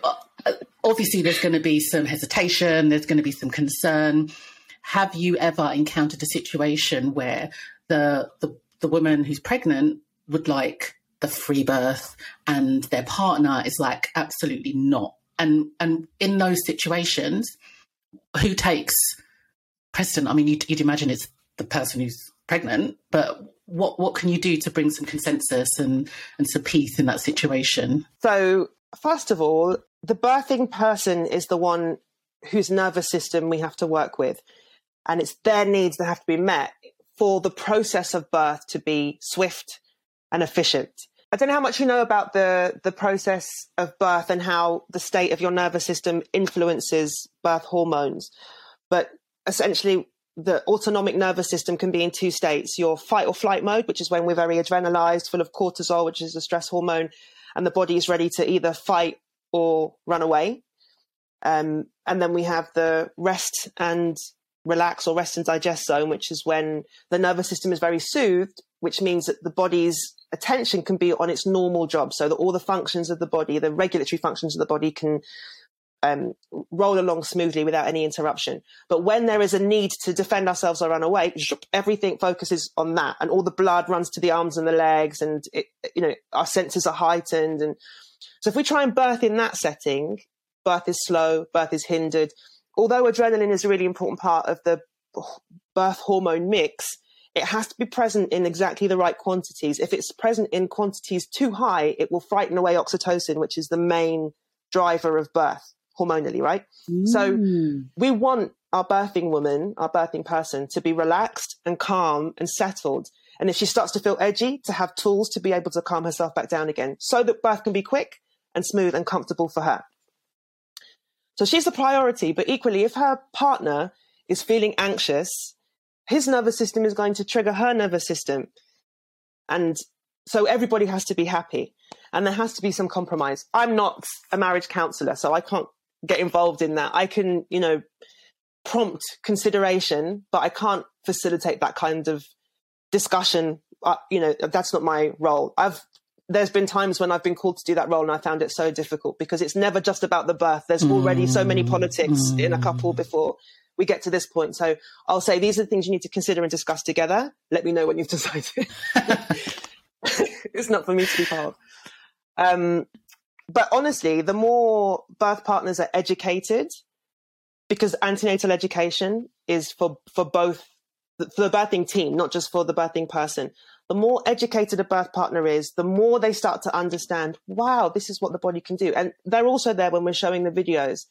obviously there's going to be some hesitation, there's going to be some concern. Have you ever encountered a situation where the woman who's pregnant would like the free birth and their partner is like, absolutely not? And in those situations, who takes precedent? I mean, you'd imagine it's the person who's pregnant, but what can you do to bring some consensus and some peace in that situation? So first of all, the birthing person is the one whose nervous system we have to work with. And it's their needs that have to be met for the process of birth to be swift and efficient. I don't know how much you know about the process of birth and how the state of your nervous system influences birth hormones. But essentially, the autonomic nervous system can be in two states, your fight or flight mode, which is when we're very adrenalized, full of cortisol, which is a stress hormone, and the body is ready to either fight or run away. And then we have the rest and relax or rest and digest zone, which is when the nervous system is very soothed, which means that the body's attention can be on its normal job, so that all the functions of the body, the regulatory functions of the body, can roll along smoothly without any interruption. But when there is a need to defend ourselves or run away, everything focuses on that, and all the blood runs to the arms and the legs, and our senses are heightened. And so if we try and birth in that setting, birth is slow, birth is hindered. Although adrenaline is a really important part of the birth hormone mix, it has to be present in exactly the right quantities. If it's present in quantities too high, it will frighten away oxytocin, which is the main driver of birth hormonally, right? So we want our birthing woman, our birthing person, to be relaxed and calm and settled. And if she starts to feel edgy, to have tools to be able to calm herself back down again so that birth can be quick and smooth and comfortable for her. So she's the priority, but equally, if her partner is feeling anxious, his nervous system is going to trigger her nervous system. And so everybody has to be happy and there has to be some compromise. I'm not a marriage counsellor, so I can't get involved in that. I can, prompt consideration, but I can't facilitate that kind of discussion. That's not my role. There's been times when I've been called to do that role and I found it so difficult because it's never just about the birth. There's already so many politics in a couple before we get to this point. So I'll say, these are the things you need to consider and discuss together. Let me know what you've decided. It's not for me to be part of. But honestly, the more birth partners are educated, because antenatal education is for both, for the birthing team, not just for the birthing person. The more educated a birth partner is, the more they start to understand, wow, this is what the body can do. And they're also there when we're showing the videos.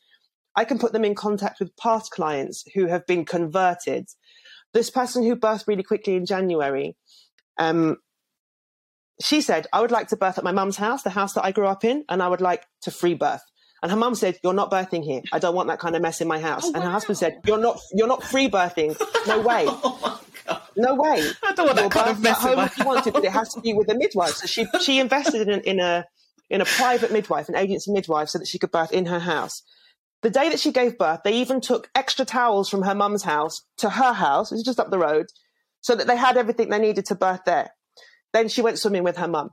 I can put them in contact with past clients who have been converted. This person who birthed really quickly in January, she said, I would like to birth at my mum's house, the house that I grew up in, and I would like to free birth. And her mum said, you're not birthing here. I don't want that kind of mess in my house. Oh, and her husband said, you're not free birthing. No way. Oh my God. No way. I don't want that kind of mess at home if you wanted, but it has to be with a midwife. So she invested in a private midwife, an agency midwife, so that she could birth in her house. The day that she gave birth, they even took extra towels from her mum's house to her house, which is just up the road, so that they had everything they needed to birth there. Then she went swimming with her mum,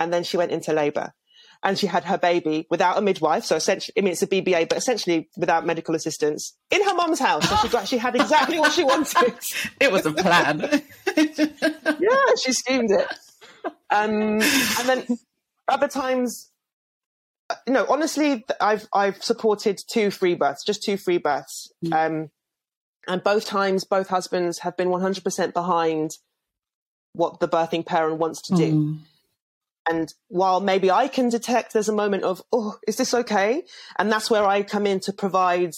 and then she went into labour. And she had her baby without a midwife, so essentially, it's a BBA, but essentially without medical assistance, in her mum's house. So she had exactly what she wanted. It was a plan. Yeah, she steamed it. And then other times... No, honestly, I've supported two free births, just two free births. And both times, both husbands have been 100% behind what the birthing parent wants to do. And while maybe I can detect there's a moment of, oh, is this okay? And that's where I come in to provide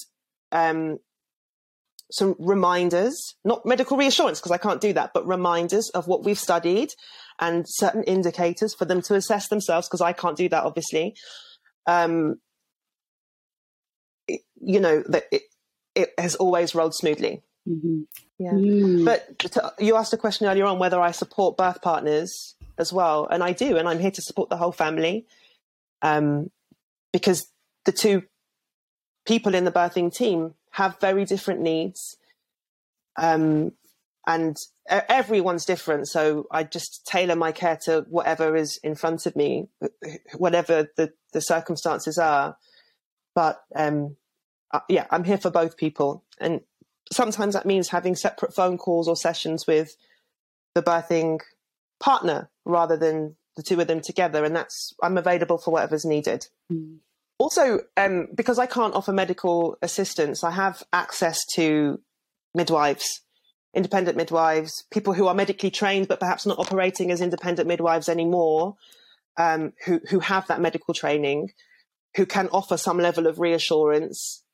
some reminders, not medical reassurance because I can't do that, but reminders of what we've studied and certain indicators for them to assess themselves, because I can't do that, obviously. It has always rolled smoothly. Mm-hmm. Yeah. Mm. But you asked a question earlier on whether I support birth partners as well. And I do. And I'm here to support the whole family, because the two people in the birthing team have very different needs, and everyone's different. So I just tailor my care to whatever is in front of me, whatever the circumstances are. But I'm here for both people. And sometimes that means having separate phone calls or sessions with the birthing partner rather than the two of them together. And I'm available for whatever's needed. Mm. Also, because I can't offer medical assistance, I have access to midwives, independent midwives, people who are medically trained but perhaps not operating as independent midwives anymore, who have that medical training, who can offer some level of reassurance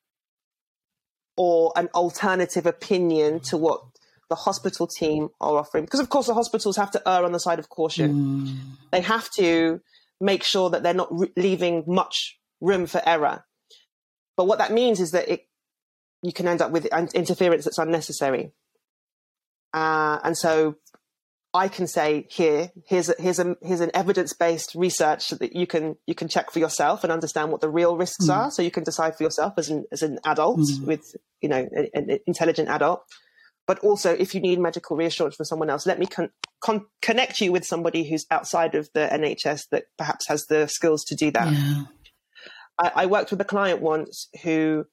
or an alternative opinion to what the hospital team are offering. Because, of course, the hospitals have to err on the side of caution. Mm. They have to make sure that they're not leaving much room for error. But what that means is that you can end up with interference that's unnecessary. And so I can say, here's an evidence-based research so that you can check for yourself and understand what the real risks are, so you can decide for yourself as an adult with, an intelligent adult. But also, if you need medical reassurance from someone else, let me connect you with somebody who's outside of the NHS that perhaps has the skills to do that. Yeah. I worked with a client once who,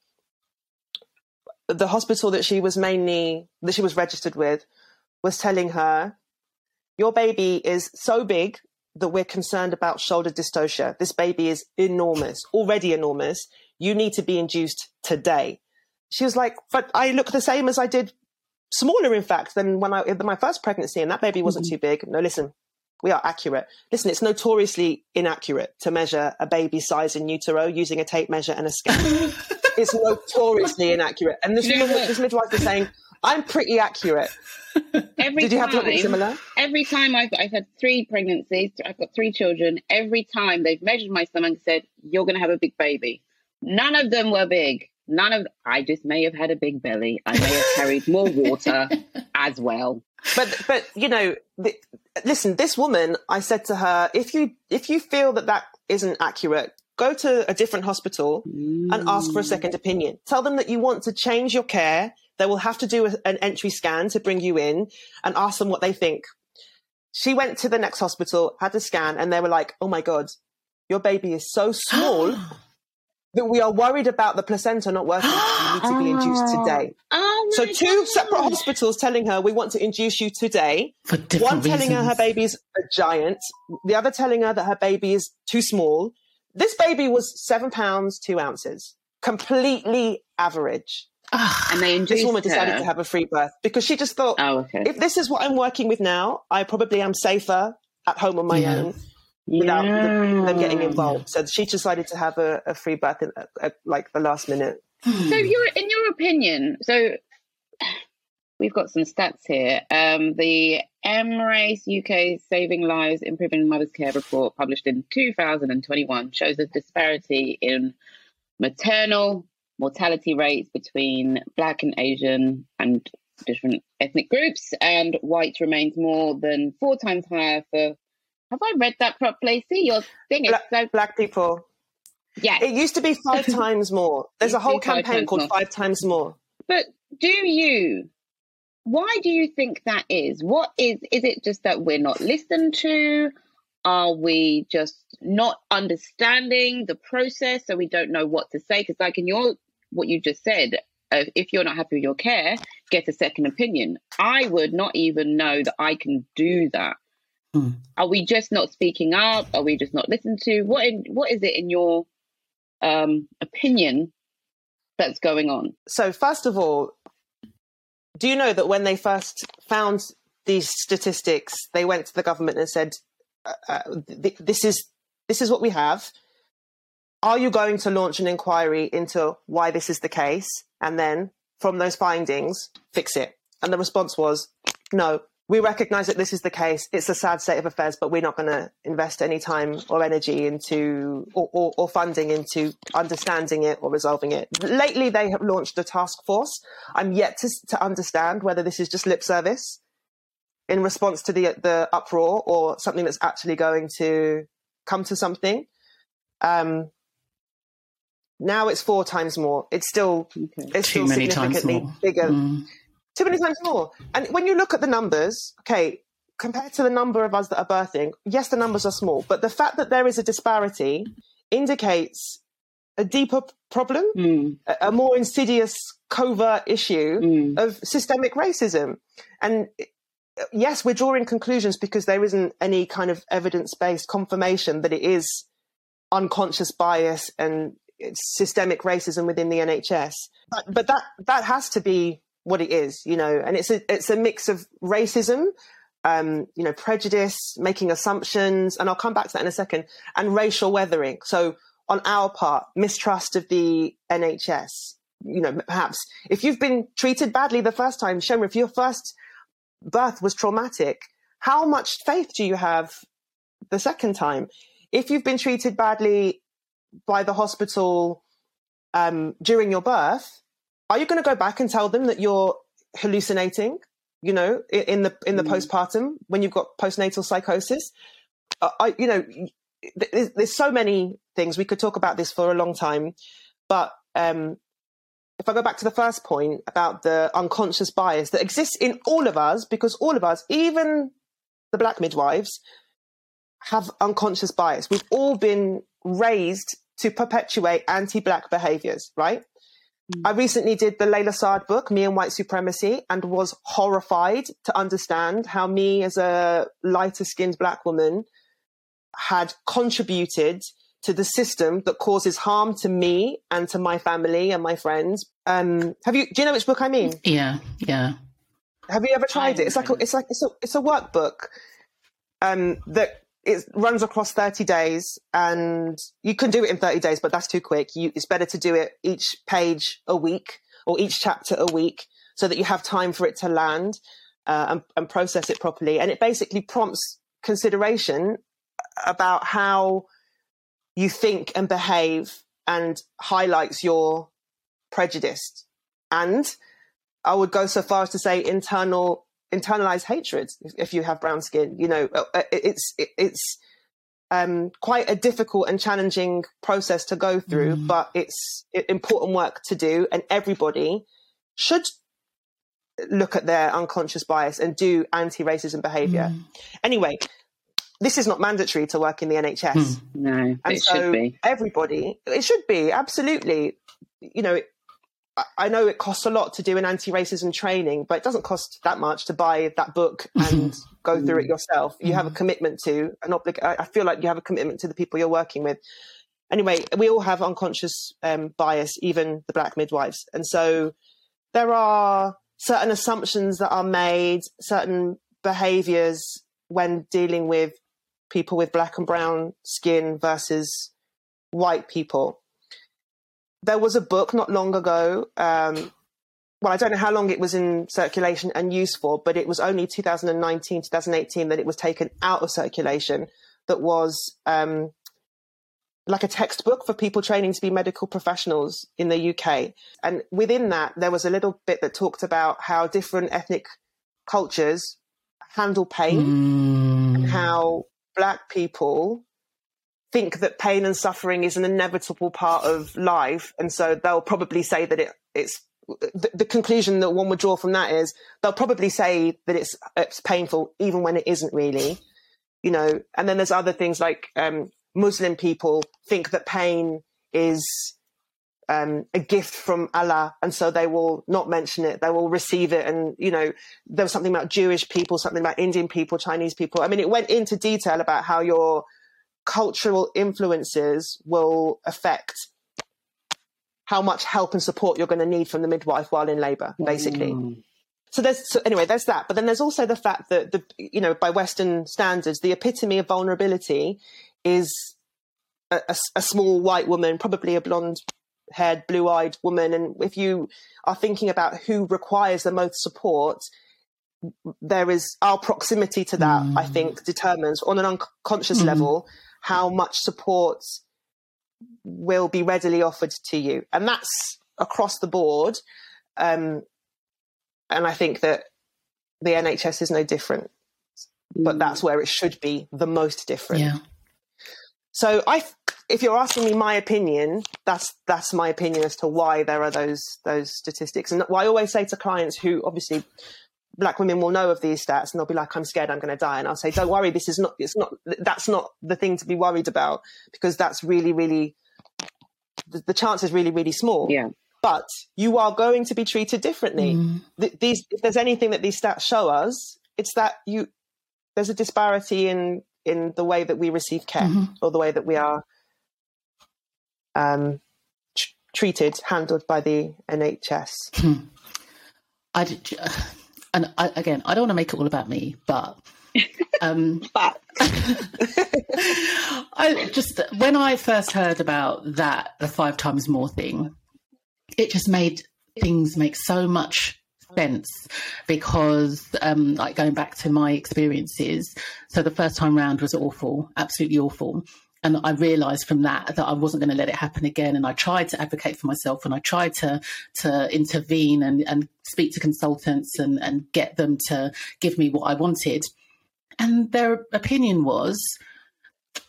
the hospital that she was registered with, was telling her, your baby is so big that we're concerned about shoulder dystocia. This baby is enormous, already enormous. You need to be induced today. She was like, but I look the same as I did, smaller, in fact, than in my first pregnancy, and that baby wasn't too big. No, listen, we are accurate. Listen, it's notoriously inaccurate to measure a baby's size in utero using a tape measure and a scale. It's notoriously inaccurate. And this midwife was saying, I'm pretty accurate. Did you have something similar? Every time I've had three pregnancies, I've got three children. Every time they've measured my stomach and said, you're going to have a big baby. None of them were big. I just may have had a big belly. I may have carried more water as well. But listen, this woman, I said to her, if you feel that isn't accurate, go to a different hospital and ask for a second opinion. Tell them that you want to change your care. They will have to do an entry scan to bring you in, and ask them what they think. She went to the next hospital, had a scan, and they were like, oh my God, your baby is so small that we are worried about the placenta not working. You need to be induced today. Oh, so two separate hospitals telling her, we want to induce you today. For different One telling reasons. Her her baby's a giant. The other telling her that her baby is too small. This baby was 7 pounds, 2 ounces. Completely average. And this woman decided to have a free birth because she just thought, if this is what I'm working with now, I probably am safer at home on my own without them getting involved. So she decided to have a free birth in the last minute. So in your opinion, so we've got some stats here. The MBRRACE UK Saving Lives, Improving Mother's Care report published in 2021 shows a disparity in maternal mortality rates between Black and Asian and different ethnic groups, and whites remains more than 4 times higher for, have I read that properly? See, your thing is Black people. Yeah. It used to be 5 times more. There's a whole campaign called 5 Times More. But why do you think that is? What is it just that we're not listened to? Are we just not understanding the process, so we don't know what to say? Because like what you just said, if you're not happy with your care, get a second opinion. I would not even know that I can do that. Mm. Are we just not speaking up? Are we just not listened to? What is it in your opinion that's going on? So first of all, do you know that when they first found these statistics, they went to the government and said, this is what we have. Are you going to launch an inquiry into why this is the case? And then from those findings, fix it. And the response was, no, we recognise that this is the case. It's a sad state of affairs, but we're not going to invest any time or energy into or funding into understanding it or resolving it. Lately, they have launched a task force. I'm yet to understand whether this is just lip service in response to the uproar or something that's actually going to come to something. Now it's 4 times more. It's still too many times more. Bigger. Mm. Too many times more. And when you look at the numbers, okay, compared to the number of us that are birthing, yes, the numbers are small, but the fact that there is a disparity indicates a deeper problem, a more insidious, covert issue of systemic racism. And yes, we're drawing conclusions because there isn't any kind of evidence-based confirmation that it is unconscious bias and systemic racism within the NHS. But that has to be what it is, you know, and it's a mix of racism, you know, prejudice, making assumptions, and I'll come back to that in a second, and racial weathering. So on our part, mistrust of the NHS, you know, perhaps if you've been treated badly the first time, Shoma, if your first birth was traumatic, how much faith do you have the second time? If you've been treated badly by the hospital during your birth, are you going to go back and tell them that you're hallucinating, you know, in the postpartum, when you've got postnatal psychosis? You know, there's so many things. We could talk about this for a long time. But if I go back to the first point about the unconscious bias that exists in all of us, because all of us, even the black midwives, have unconscious bias. We've all been raised to perpetuate anti-black behaviours, right? I recently did the Layla Saad book, Me and White Supremacy, and was horrified to understand how me as a lighter-skinned black woman had contributed to the system that causes harm to me and to my family and my friends. Do you know which book I mean? Yeah. Have you ever tried it? It's a workbook that it runs across 30 days, and you can do it in 30 days, but that's too quick. It's better to do it each page a week or each chapter a week so that you have time for it to land and process it properly. And it basically prompts consideration about how you think and behave and highlights your prejudice. And I would go so far as to say internalized hatred if you have brown skin. You know, it's quite a difficult and challenging process to go through, but it's important work to do, and everybody should look at their unconscious bias and do anti-racism behavior. Anyway, this is not mandatory to work in the NHS. No, and it should be. Everybody, it should be, absolutely. You know, I know it costs a lot to do an anti-racism training, but it doesn't cost that much to buy that book and go through it yourself. You have a commitment to I feel like you have a commitment to the people you're working with. Anyway, we all have unconscious bias, even the black midwives. And so there are certain assumptions that are made, certain behaviours when dealing with people with black and brown skin versus white people. There was a book not long ago, I don't know how long it was in circulation and used for, but it was only 2019, 2018 that it was taken out of circulation, that was like a textbook for people training to be medical professionals in the UK. And within that, there was a little bit that talked about how different ethnic cultures handle pain and how black people think that pain and suffering is an inevitable part of life, and so they'll probably say that it's the conclusion that one would draw from that is they'll probably say that it's painful even when it isn't really, you know. And then there's other things like Muslim people think that pain is a gift from Allah, and so they will not mention it, they will receive it. And you know, there was something about Jewish people, something about Indian people, Chinese people. I mean, it went into detail about how your cultural influences will affect how much help and support you're going to need from the midwife while in labour, basically. There's that. But then there's also the fact that by Western standards, the epitome of vulnerability is a small white woman, probably a blonde haired, blue eyed woman. And if you are thinking about who requires the most support, there is our proximity to that, I think, determines on an unconscious level how much support will be readily offered to you. And that's across the board. And I think that the NHS is no different, but that's where it should be the most different. Yeah. So if you're asking me my opinion, that's my opinion as to why there are those statistics. And what I always say to clients who obviously Black women will know of these stats and they'll be like, I'm scared I'm going to die. And I'll say, don't worry, that's not the thing to be worried about, because that's really, really, the chance is really, really small. Yeah. But you are going to be treated differently. If there's anything that these stats show us, it's that there's a disparity in the way that we receive care, or the way that we are treated, handled by the NHS. I don't want to make it all about me, but when I first heard about that, the 5 times more thing, it just made things make so much sense, because like going back to my experiences, so the first time round was awful, absolutely awful. And I realised from that I wasn't going to let it happen again. And I tried to advocate for myself, and I tried to intervene and speak to consultants and get them to give me what I wanted. And their opinion was,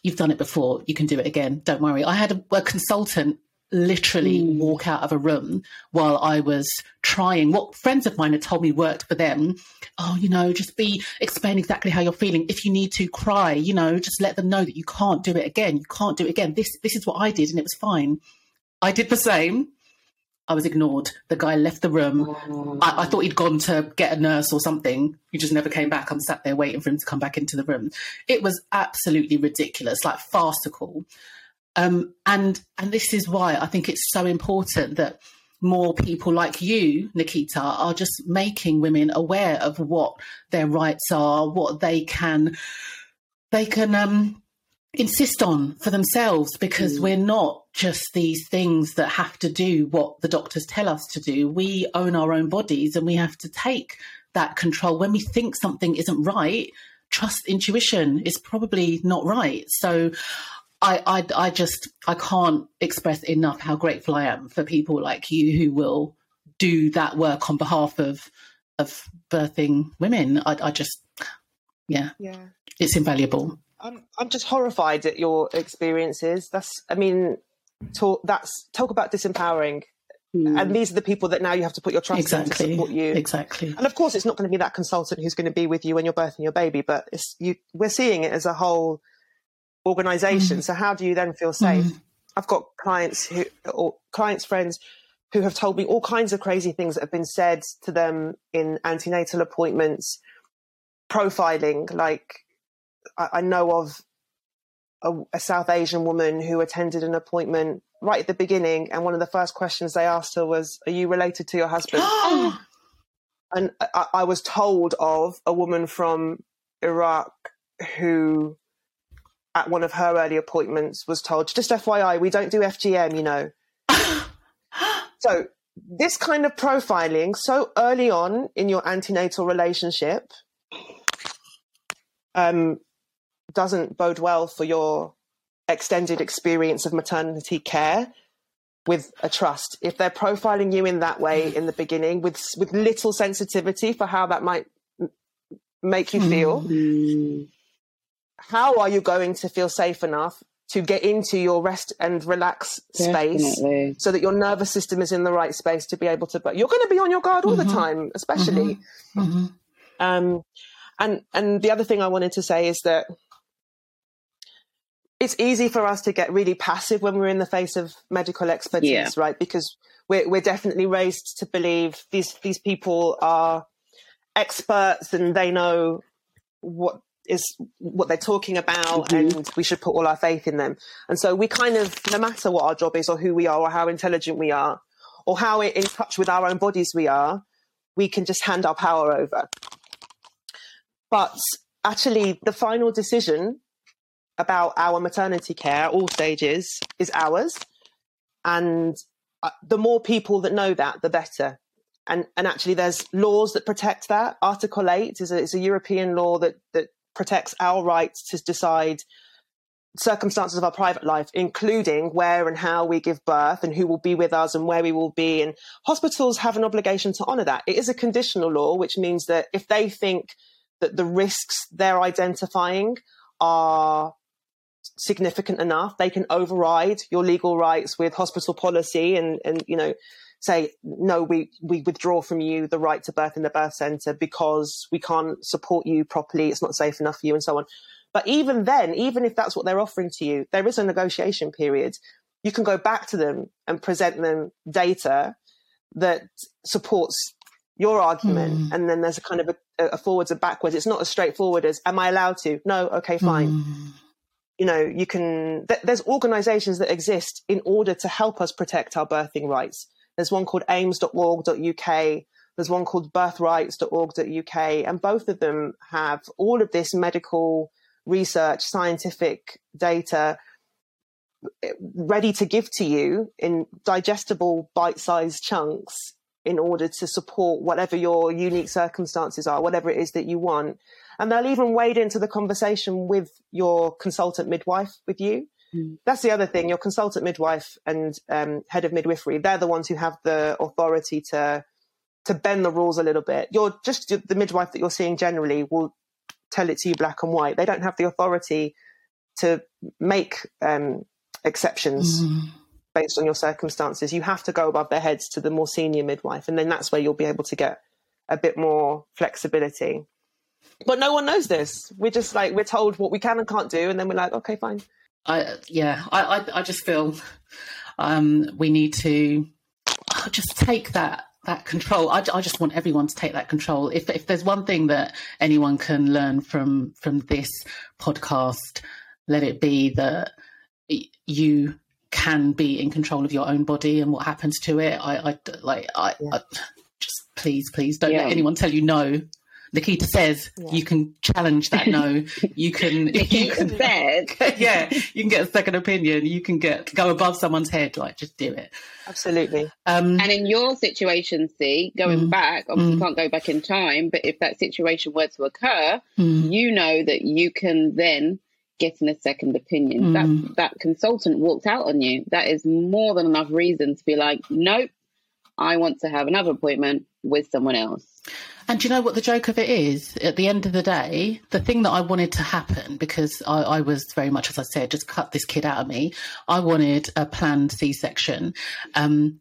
you've done it before, you can do it again, don't worry. I had a consultant literally walk out of a room while I was trying what friends of mine had told me worked for them. Oh, just explain exactly how you're feeling. If you need to cry, just let them know that you can't do it again. You can't do it again. This is what I did, and it was fine. I did the same. I was ignored. The guy left the room. I thought he'd gone to get a nurse or something. He just never came back. I'm sat there waiting for him to come back into the room. It was absolutely ridiculous, like farcical. And this is why I think it's so important that more people like you, Nikita, are just making women aware of what their rights are, what they can insist on for themselves, because we're not just these things that have to do what the doctors tell us to do. We own our own bodies, and we have to take that control. When we think something isn't right, trust intuition, it's probably not right. So I can't express enough how grateful I am for people like you who will do that work on behalf of birthing women. I just, it's invaluable. I'm just horrified at your experiences. Talk about disempowering. And these are the people that now you have to put your trust in to support you. Exactly. And of course, it's not going to be that consultant who's going to be with you when you're birthing your baby, but we're seeing it as a whole organisation. So how do you then feel safe? I've got friends who have told me all kinds of crazy things that have been said to them in antenatal appointments, profiling. Like I know of a South Asian woman who attended an appointment right at the beginning, and one of the first questions they asked her was, are you related to your husband? And I was told of a woman from Iraq who at one of her early appointments was told, just FYI, we don't do FGM, So this kind of profiling so early on in your antenatal relationship doesn't bode well for your extended experience of maternity care with a trust. If they're profiling you in that way in the beginning with little sensitivity for how that might make you feel, how are you going to feel safe enough to get into your rest and relax space so that your nervous system is in the right space to be able to, but you're going to be on your guard all the time, especially. And the other thing I wanted to say is that it's easy for us to get really passive when we're in the face of medical expertise, right? Because we're definitely raised to believe these people are experts and they know what they're talking about, and we should put all our faith in them. And so we kind of, no matter what our job is or who we are or how intelligent we are or how in touch with our own bodies we are, we can just hand our power over. But actually the final decision about our maternity care, all stages, is ours. And the more people that know that, the better. And actually there's laws that protect that. Article 8 is a European law that protects our rights to decide circumstances of our private life, including where and how we give birth and who will be with us and where we will be. And hospitals have an obligation to honour that. It is a conditional law, which means that if they think that the risks they're identifying are significant enough, they can override your legal rights with hospital policy and you know, say, no, we withdraw from you the right to birth in the birth centre because we can't support you properly, it's not safe enough for you, and so on. But even then, even if that's what they're offering to you, there is a negotiation period. You can go back to them and present them data that supports your argument. Mm. And then there's a kind of a forwards and backwards. It's not as straightforward as, am I allowed to? No, okay, fine. Mm. You know, you can, there's organisations that exist in order to help us protect our birthing rights. There's one called aims.org.uk. There's one called birthrights.org.uk. And both of them have all of this medical research, scientific data ready to give to you in digestible bite-sized chunks in order to support whatever your unique circumstances are, whatever it is that you want. And they'll even wade into the conversation with your consultant midwife with you. Mm. That's the other thing. Your consultant midwife and head of midwifery, they're the ones who have the authority to bend the rules a little bit. You're just the midwife that you're seeing generally will tell it to you black and white. They don't have the authority to make exceptions based on your circumstances. You have to go above their heads to the more senior midwife, and then that's where you'll be able to get a bit more flexibility. But no one knows this. We're just like, we're told what we can and can't do, and then we're like, okay, fine. I just feel we need to just take that control. I just want everyone to take that control. If there's one thing that anyone can learn from this podcast, let it be that you can be in control of your own body and what happens to it. I just please don't let anyone tell you no. Nikita says you can challenge that no. You can you can get a second opinion. You can go above someone's head. Like, just do it. Absolutely. And in your situation, see, going back, obviously you can't go back in time, but if that situation were to occur, you know that you can then get in a second opinion. That consultant walked out on you. That is more than enough reason to be like, nope, I want to have another appointment with someone else. And do you know what the joke of it is? At the end of the day, the thing that I wanted to happen, because I was very much, as I said, just cut this kid out of me. I wanted a planned C-section. I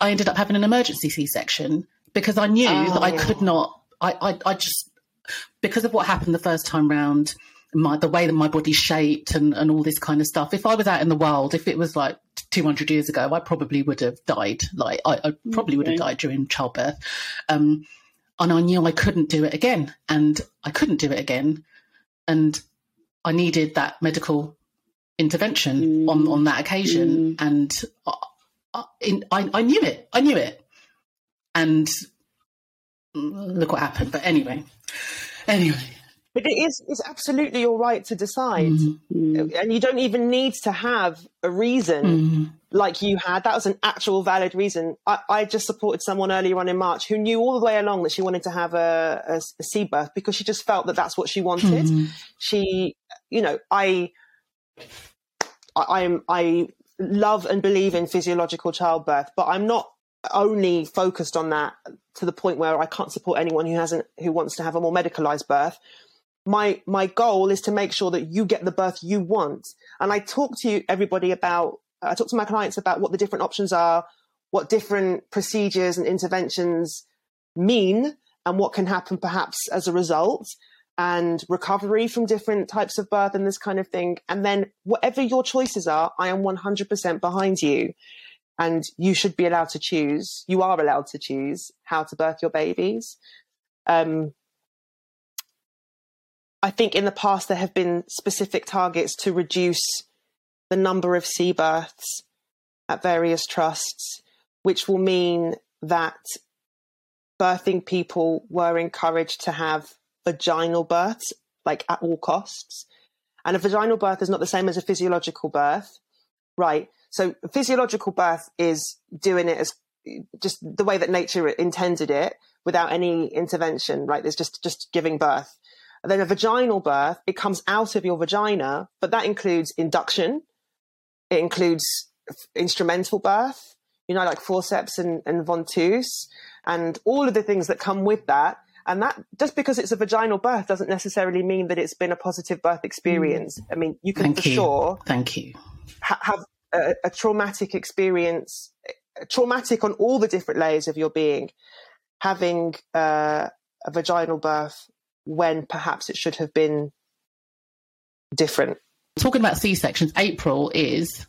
ended up having an emergency C-section because I knew that I could not. I just, because of what happened the first time round, the way that my body's shaped and all this kind of stuff. If I was out in the world, if it was like 200 years ago, I probably would have died. Like I probably would have died during childbirth. And I knew I couldn't do it again. And I needed that medical intervention on that occasion. And I knew it. And look what happened. But anyway. But it's absolutely your right to decide. And you don't even need to have a reason like you had. That was an actual valid reason. I just supported someone earlier on in March who knew all the way along that she wanted to have a C-birth because she just felt that that's what she wanted. She, you know, I love and believe in physiological childbirth, but I'm not only focused on that to the point where I can't support anyone who wants to have a more medicalised birth. My goal is to make sure that you get the birth you want. And I talk to I talk to my clients about what the different options are, what different procedures and interventions mean, and what can happen perhaps as a result, and recovery from different types of birth and this kind of thing. And then whatever your choices are, I am 100% behind you. And you should be allowed to choose. You are allowed to choose how to birth your babies. I think in the past there have been specific targets to reduce the number of C-births at various trusts, which will mean that birthing people were encouraged to have vaginal births, like at all costs. And a vaginal birth is not the same as a physiological birth. right? So physiological birth is doing it as just the way that nature intended it without any intervention, right? There's just giving birth. And then a vaginal birth, it comes out of your vagina, but that includes induction. It includes instrumental birth, you know, like forceps and ventouse and all of the things that come with that. And that, just because it's a vaginal birth doesn't necessarily mean that it's been a positive birth experience. I mean, you can have a traumatic experience, traumatic on all the different layers of your being, having a vaginal birth when perhaps it should have been different. Talking about C-sections, April is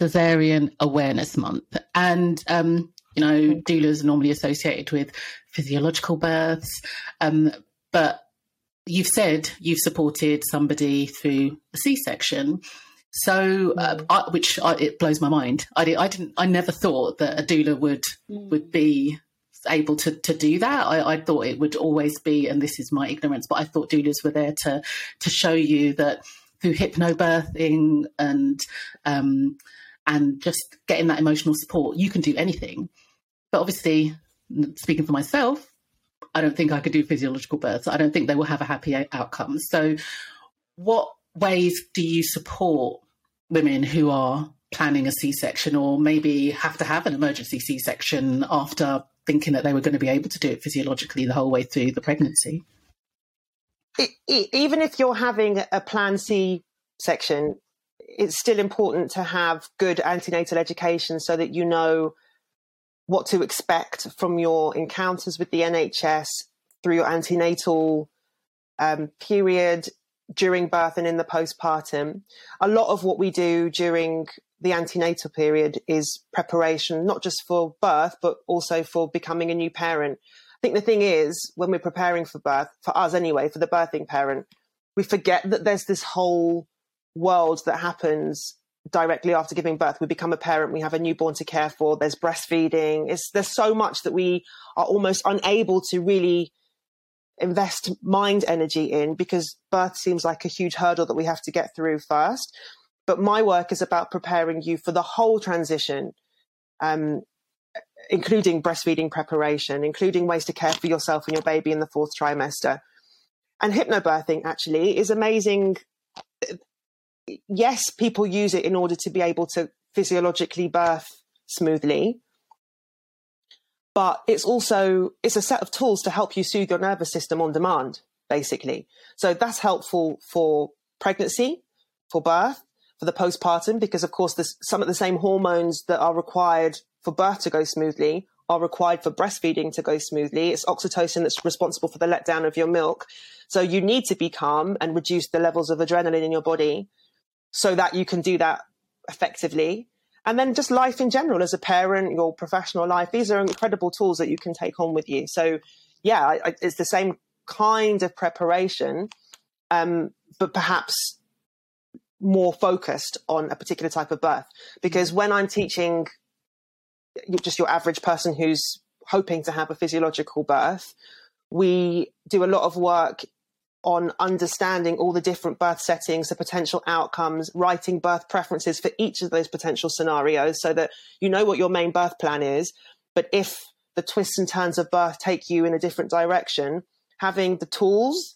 Cesarean Awareness Month. And, you know, doulas are normally associated with physiological births, but you've said you've supported somebody through a C-section, so it blows my mind. I never thought that a doula would be able to do that. I thought it would always be, and this is my ignorance, but I thought doulas were there to show you that through hypnobirthing and just getting that emotional support, you can do anything. But obviously, speaking for myself, I don't think I could do physiological births. I don't think they will have a happy outcome. So what ways do you support women who are planning a C-section or maybe have to have an emergency C-section after thinking that they were going to be able to do it physiologically the whole way through the pregnancy? Even if you're having a planned C-section, it's still important to have good antenatal education so that you know what to expect from your encounters with the NHS through your antenatal period, during birth and in the postpartum. A lot of what we do during the antenatal period is preparation, not just for birth, but also for becoming a new parent. I think the thing is, when we're preparing for birth, for us anyway, for the birthing parent, we forget that there's this whole world that happens directly after giving birth. We become a parent, we have a newborn to care for, there's breastfeeding. There's so much that we are almost unable to really invest mind energy in because birth seems like a huge hurdle that we have to get through first. But my work is about preparing you for the whole transition, including breastfeeding preparation, including ways to care for yourself and your baby in the fourth trimester. And hypnobirthing actually is amazing. Yes, people use it in order to be able to physiologically birth smoothly, but it's a set of tools to help you soothe your nervous system on demand, basically. So that's helpful for pregnancy, for birth, for the postpartum, because of course some of the same hormones that are required for birth to go smoothly are required for breastfeeding to go smoothly. It's oxytocin that's responsible for the letdown of your milk. So you need to be calm and reduce the levels of adrenaline in your body so that you can do that effectively. And then just life in general, as a parent, your professional life, these are incredible tools that you can take on with you. So yeah, it's the same kind of preparation, but perhaps more focused on a particular type of birth. Because when I'm teaching just your average person who's hoping to have a physiological birth, we do a lot of work on understanding all the different birth settings, the potential outcomes, writing birth preferences for each of those potential scenarios so that you know what your main birth plan is. But if the twists and turns of birth take you in a different direction, having the tools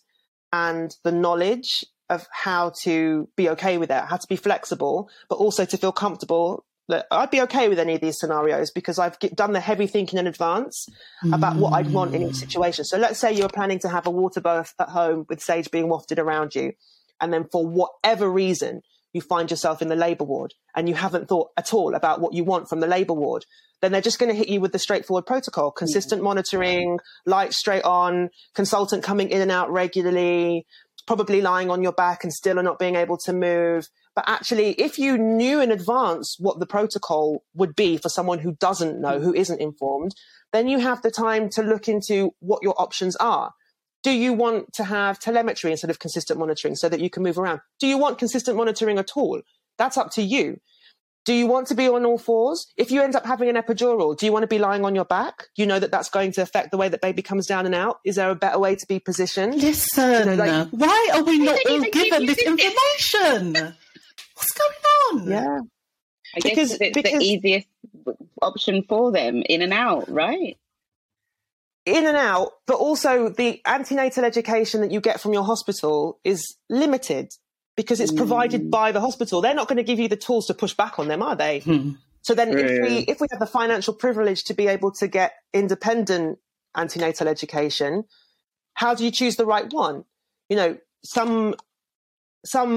and the knowledge of how to be okay with that, how to be flexible, but also to feel comfortable that I'd be okay with any of these scenarios because I've done the heavy thinking in advance about what I'd want in each situation. So let's say you're planning to have a water birth at home with sage being wafted around you. And then for whatever reason, you find yourself in the labour ward and you haven't thought at all about what you want from the labour ward. Then they're just going to hit you with the straightforward protocol, consistent monitoring, light straight on, consultant coming in and out regularly, probably lying on your back and still not being able to move. But actually, if you knew in advance what the protocol would be for someone who doesn't know, who isn't informed, then you have the time to look into what your options are. Do you want to have telemetry instead of consistent monitoring so that you can move around? Do you want consistent monitoring at all? That's up to you. Do you want to be on all fours? If you end up having an epidural, do you want to be lying on your back? You know that's going to affect the way that baby comes down and out. Is there a better way to be positioned? Listen, you know, why are we not all given this information? What's going on? Yeah, I guess because the easiest option for them, in and out, right? In and out, but also the antenatal education that you get from your hospital is limited because it's provided by the hospital. They're not going to give you the tools to push back on them, are they? So then if we have the financial privilege to be able to get independent antenatal education, how do you choose the right one? You know, some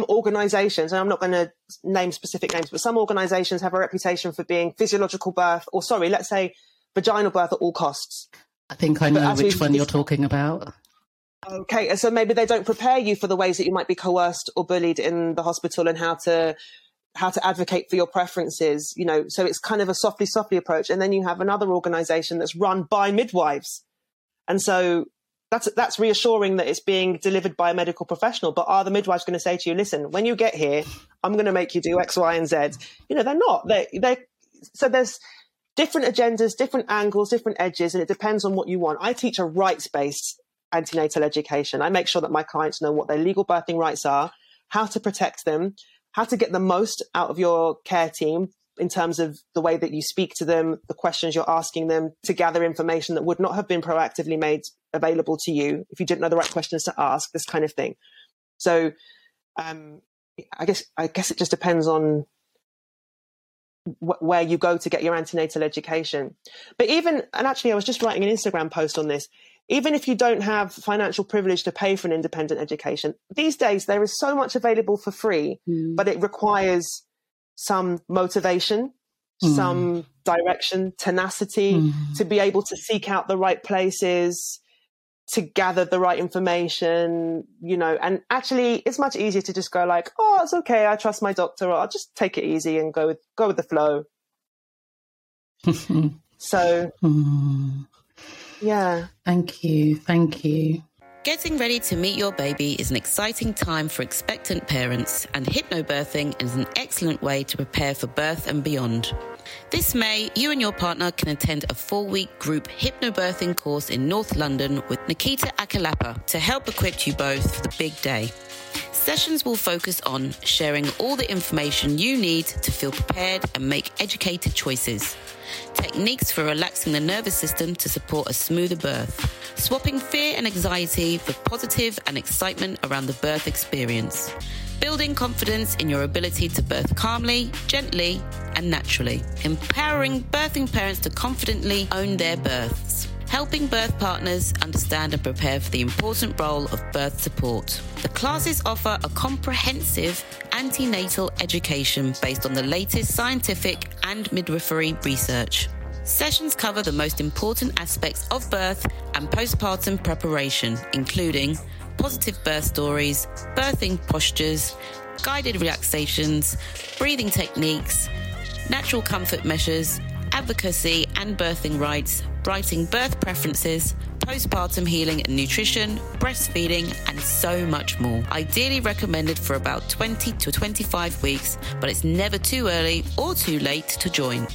organisations, and I'm not going to name specific names, but some organisations have a reputation for being physiological birth, or sorry, let's say vaginal birth at all costs. I think I know which one you're talking about. Okay, so maybe they don't prepare you for the ways that you might be coerced or bullied in the hospital and how to advocate for your preferences, you know. So it's kind of a softly approach. And then you have another organisation that's run by midwives. And so that's reassuring that it's being delivered by a medical professional. But are the midwives going to say to you, listen, when you get here, I'm going to make you do X, Y and Z? You know, they're not. So there's different agendas, different angles, different edges, and it depends on what you want. I teach a rights-based antenatal education. I make sure that my clients know what their legal birthing rights are, how to protect them, how to get the most out of your care team in terms of the way that you speak to them, the questions you're asking them, to gather information that would not have been proactively made available to you if you didn't know the right questions to ask, this kind of thing. So I guess it just depends on where you go to get your antenatal education. But even, and actually I was just writing an Instagram post on this, even if you don't have financial privilege to pay for an independent education, these days there is so much available for free, but it requires some motivation, some direction, tenacity, to be able to seek out the right places, to gather the right information, you know. And actually it's much easier to just go like, oh, it's okay, I trust my doctor, or I'll just take it easy and go with the flow. So... yeah. Thank you. Getting ready to meet your baby is an exciting time for expectant parents, and hypnobirthing is an excellent way to prepare for birth and beyond. This May, you and your partner can attend a 4-week group hypnobirthing course in North London with Nikita Akilapa to help equip you both for the big day. Sessions will focus on sharing all the information you need to feel prepared and make educated choices, techniques for relaxing the nervous system to support a smoother birth, swapping fear and anxiety for positive and excitement around the birth experience, building confidence in your ability to birth calmly, gently, and naturally, empowering birthing parents to confidently own their births, helping birth partners understand and prepare for the important role of birth support. The classes offer a comprehensive antenatal education based on the latest scientific and midwifery research. Sessions cover the most important aspects of birth and postpartum preparation, including positive birth stories, birthing postures, guided relaxations, breathing techniques, natural comfort measures, advocacy and birthing rights, writing birth preferences, postpartum healing and nutrition, breastfeeding, and so much more. Ideally recommended for about 20 to 25 weeks, but it's never too early or too late to join.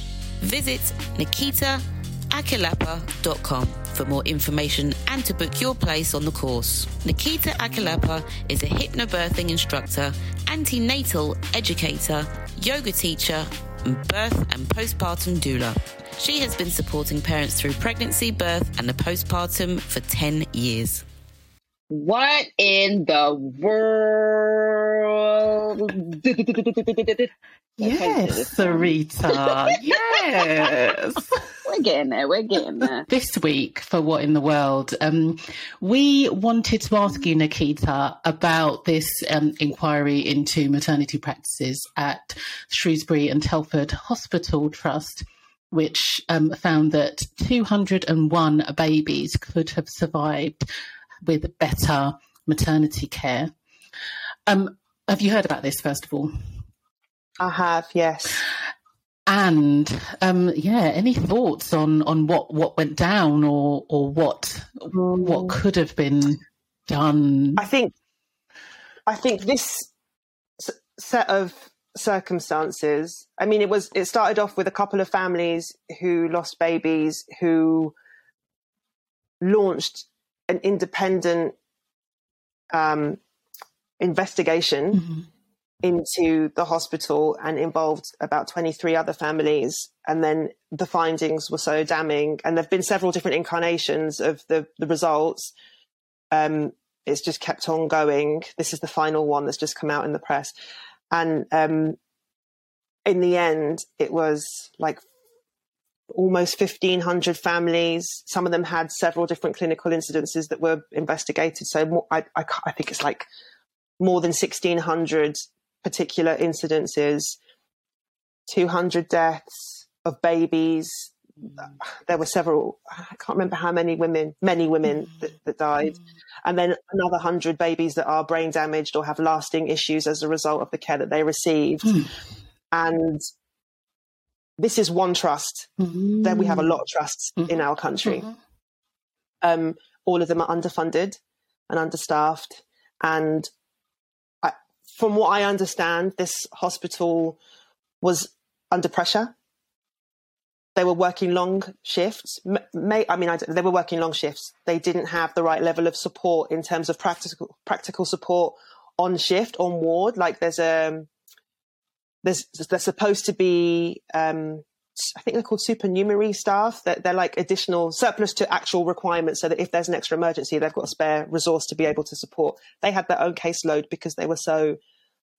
Visit NikitaAkilapa.com for more information and to book your place on the course. Nikita Akilapa is a hypnobirthing instructor, antenatal educator, yoga teacher, and birth and postpartum doula. She has been supporting parents through pregnancy, birth, and the postpartum for 10 years. What in the world? Yes, Sarita. Yes. We're getting there. This week for What in the World, we wanted to ask you, Nikita, about this inquiry into maternity practices at Shrewsbury and Telford Hospital Trust, which found that 201 babies could have survived with better maternity care. Have you heard about this, first of all? I have, yes. And any thoughts on what went down or what could have been done? I think this set of circumstances, I mean, it started off with a couple of families who lost babies who launched an independent investigation into the hospital and involved about 23 other families. And then the findings were so damning. And there have been several different incarnations of the results. It's just kept on going. This is the final one that's just come out in the press. And in the end, it was like almost 1,500 families. Some of them had several different clinical incidences that were investigated. So more, I think it's like more than 1,600 particular incidences, 200 deaths of babies. There were several, I can't remember how many women that died. And then another 100 babies that are brain damaged or have lasting issues as a result of the care that they received. And this is one trust. Then we have a lot of trusts in our country. All of them are underfunded and understaffed. And from what I understand, this hospital was under pressure. They were working long shifts. They were working long shifts. They didn't have the right level of support in terms of practical support on shift, on ward. Like there's supposed to be, I think they're called supernumerary staff. They're like additional surplus to actual requirements, so that if there's an extra emergency, they've got a spare resource to be able to support. They had their own caseload because they were so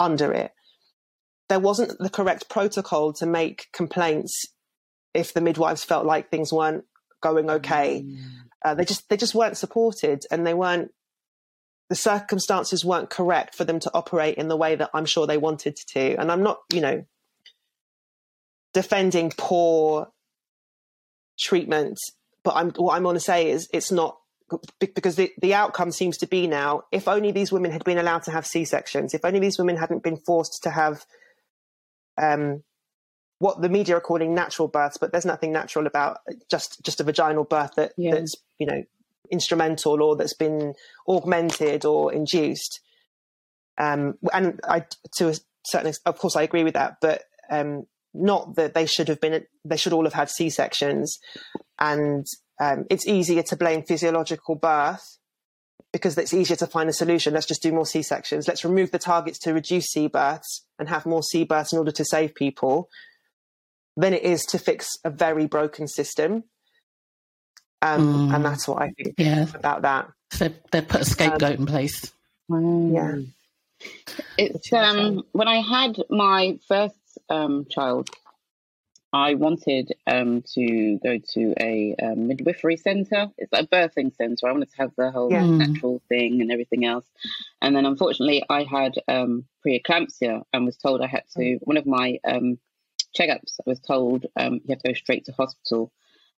under it. There wasn't the correct protocol to make complaints if the midwives felt like things weren't going okay. They just weren't supported, and the circumstances weren't correct for them to operate in the way that I'm sure they wanted to. And I'm not, defending poor treatment, but what I'm going to say is it's not, because the outcome seems to be now, if only these women had been allowed to have C-sections, if only these women hadn't been forced to have what the media are calling natural births, but there's nothing natural about just a vaginal birth that's, instrumental or that's been augmented or induced. And I, to a certain extent, of course I agree with that, but not that they should all have had C-sections. And it's easier to blame physiological birth because it's easier to find a solution. Let's just do more C-sections. Let's remove the targets to reduce C-births and have more C-births in order to save people, than it is to fix a very broken system. And that's what I think about that. So they put a scapegoat in place. It's when I had my first child, I wanted to go to a midwifery centre. It's like a birthing centre. I wanted to have the whole natural thing and everything else. And then unfortunately I had preeclampsia and was told I had to, one of my checkups, I was told you have to go straight to hospital.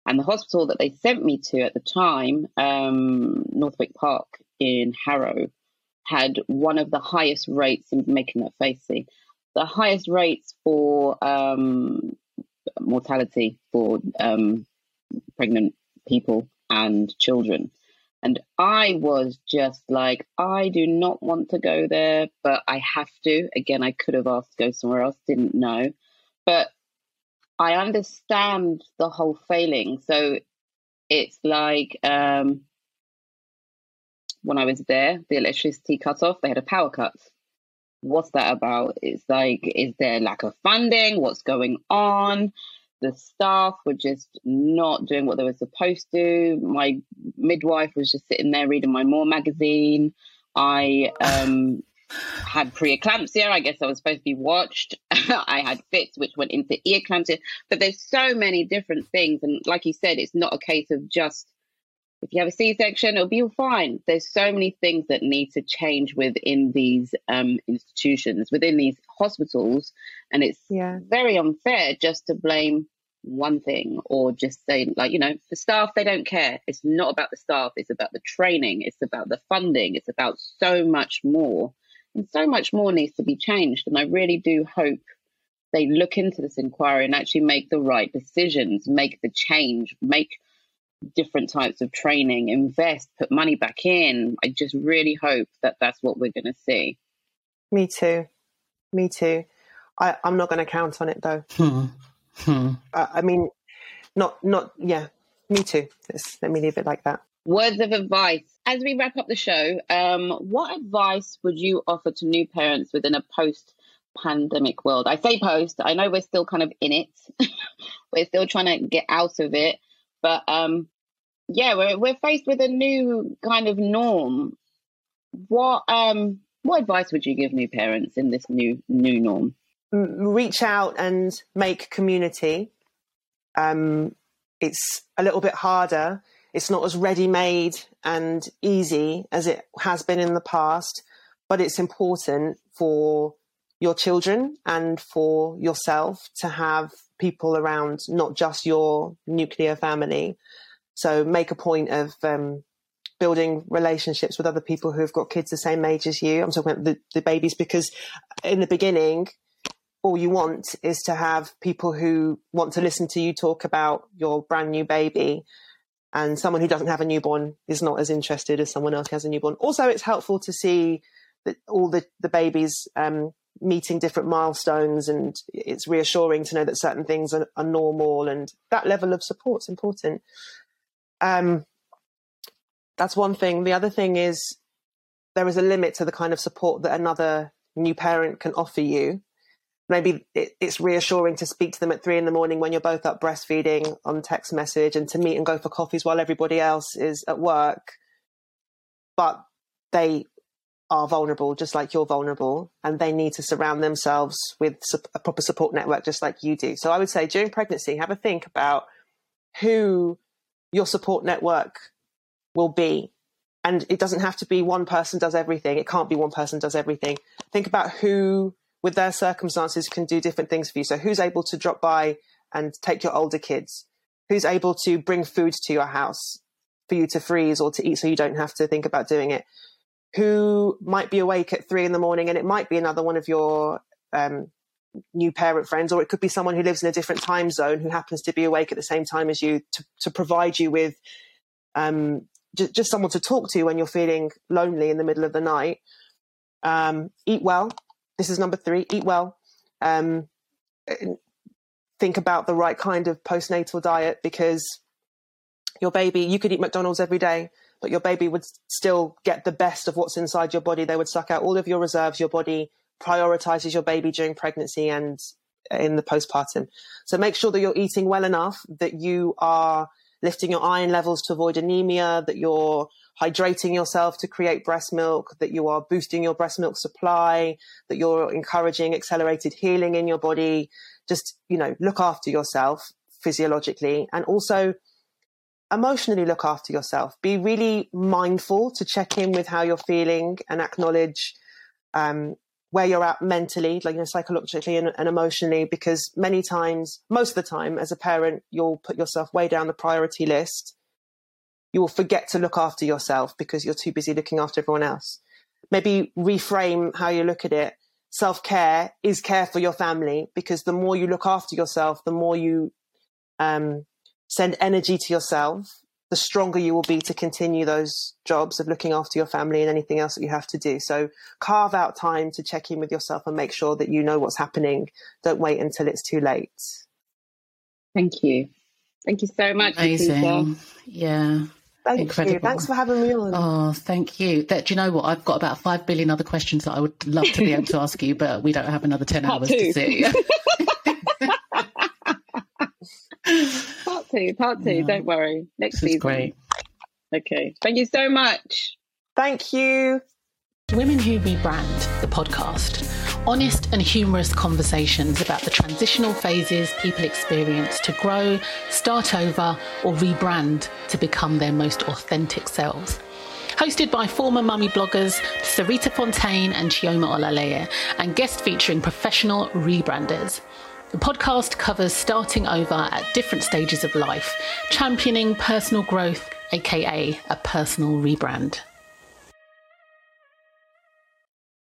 And the hospital that they sent me to at the time, Northwick Park in Harrow, had one of the highest rates in making that facey. The highest rates for mortality for pregnant people and children. And I was just like, I do not want to go there, but I have to. Again, I could have asked to go somewhere else, didn't know. But I understand the whole failing. So it's like when I was there, the electricity cut off, they had a power cut. What's that about? It's like, is there lack of funding? What's going on? The staff were just not doing what they were supposed to. My midwife was just sitting there reading my More magazine. I had preeclampsia. I guess I was supposed to be watched. I had fits, which went into earclampsia. But there's so many different things. And like you said, it's not a case of just, if you have a C-section, it'll be all fine. There's so many things that need to change within these institutions, within these hospitals. And it's very unfair just to blame one thing or just say, like, the staff, they don't care. It's not about the staff. It's about the training. It's about the funding. It's about so much more. And so much more needs to be changed. And I really do hope they look into this inquiry and actually make the right decisions, make the change, make different types of training, invest, put money back in. I just really hope that that's what we're going to see. Me too. I'm not going to count on it though. Me too. Let me leave it like that. Words of advice. As we wrap up the show, what advice would you offer to new parents within a post pandemic world. I say post, I know we're still kind of in it. We're still trying to get out of it. But yeah, we're faced with a new kind of norm. What advice would you give new parents in this new norm? Reach out and make community. It's a little bit harder. It's not as ready-made and easy as it has been in the past, but it's important for your children and for yourself to have people around, not just your nuclear family. So make a point of building relationships with other people who have got kids the same age as you. I'm talking about the babies, because in the beginning, all you want is to have people who want to listen to you talk about your brand new baby, and someone who doesn't have a newborn is not as interested as someone else who has a newborn. Also, it's helpful to see that all the babies meeting different milestones, and it's reassuring to know that certain things are normal, and that level of support's important. That's one thing. The other thing is there is a limit to the kind of support that another new parent can offer you. Maybe it's reassuring to speak to them at 3 a.m. when you're both up breastfeeding on text message, and to meet and go for coffees while everybody else is at work. But they are vulnerable, just like you're vulnerable, and they need to surround themselves with a proper support network, just like you do. So I would say during pregnancy, have a think about who your support network will be. And it doesn't have to be one person does everything. It can't be one person does everything. Think about who, with their circumstances, can do different things for you. So who's able to drop by and take your older kids? Who's able to bring food to your house for you to freeze or to eat so you don't have to think about doing it? Who might be awake at 3 a.m, and it might be another one of your new parent friends, or it could be someone who lives in a different time zone who happens to be awake at the same time as you to provide you with just someone to talk to when you're feeling lonely in the middle of the night. Eat well. This is number 3, eat well. Think about the right kind of postnatal diet, because your baby, you could eat McDonald's every day, but your baby would still get the best of what's inside your body. They would suck out all of your reserves. Your body prioritizes your baby during pregnancy and in the postpartum. So make sure that you're eating well enough, that you are lifting your iron levels to avoid anemia, that you're hydrating yourself to create breast milk, that you are boosting your breast milk supply, that you're encouraging accelerated healing in your body. Just, look after yourself physiologically, and also emotionally look after yourself. Be really mindful to check in with how you're feeling and acknowledge where you're at mentally, psychologically and emotionally, because most of the time as a parent, you'll put yourself way down the priority list. You will forget to look after yourself because you're too busy looking after everyone else. Maybe reframe how you look at it. Self-care is care for your family, because the more you look after yourself, the more you send energy to yourself, the stronger you will be to continue those jobs of looking after your family and anything else that you have to do. So carve out time to check in with yourself and make sure that you know what's happening. Don't wait until it's too late. Thank you. Thank you so much. Amazing. Nikita. Yeah. Thank Incredible. You. Thanks for having me on. Oh, thank you. Do you know what? I've got about 5 billion other questions that I would love to be able to ask you, but we don't have another 10 Part hours two. To see. Part two. Yeah. Don't worry. Next season. This is great. Okay. Thank you so much. Thank you. Women Who Rebrand, the podcast. Honest and humorous conversations about the transitional phases people experience to grow, start over, or rebrand to become their most authentic selves. Hosted by former mummy bloggers Sarita Fontaine and Chioma Olalea, and guest featuring professional rebranders. The podcast covers starting over at different stages of life, championing personal growth, aka a personal rebrand.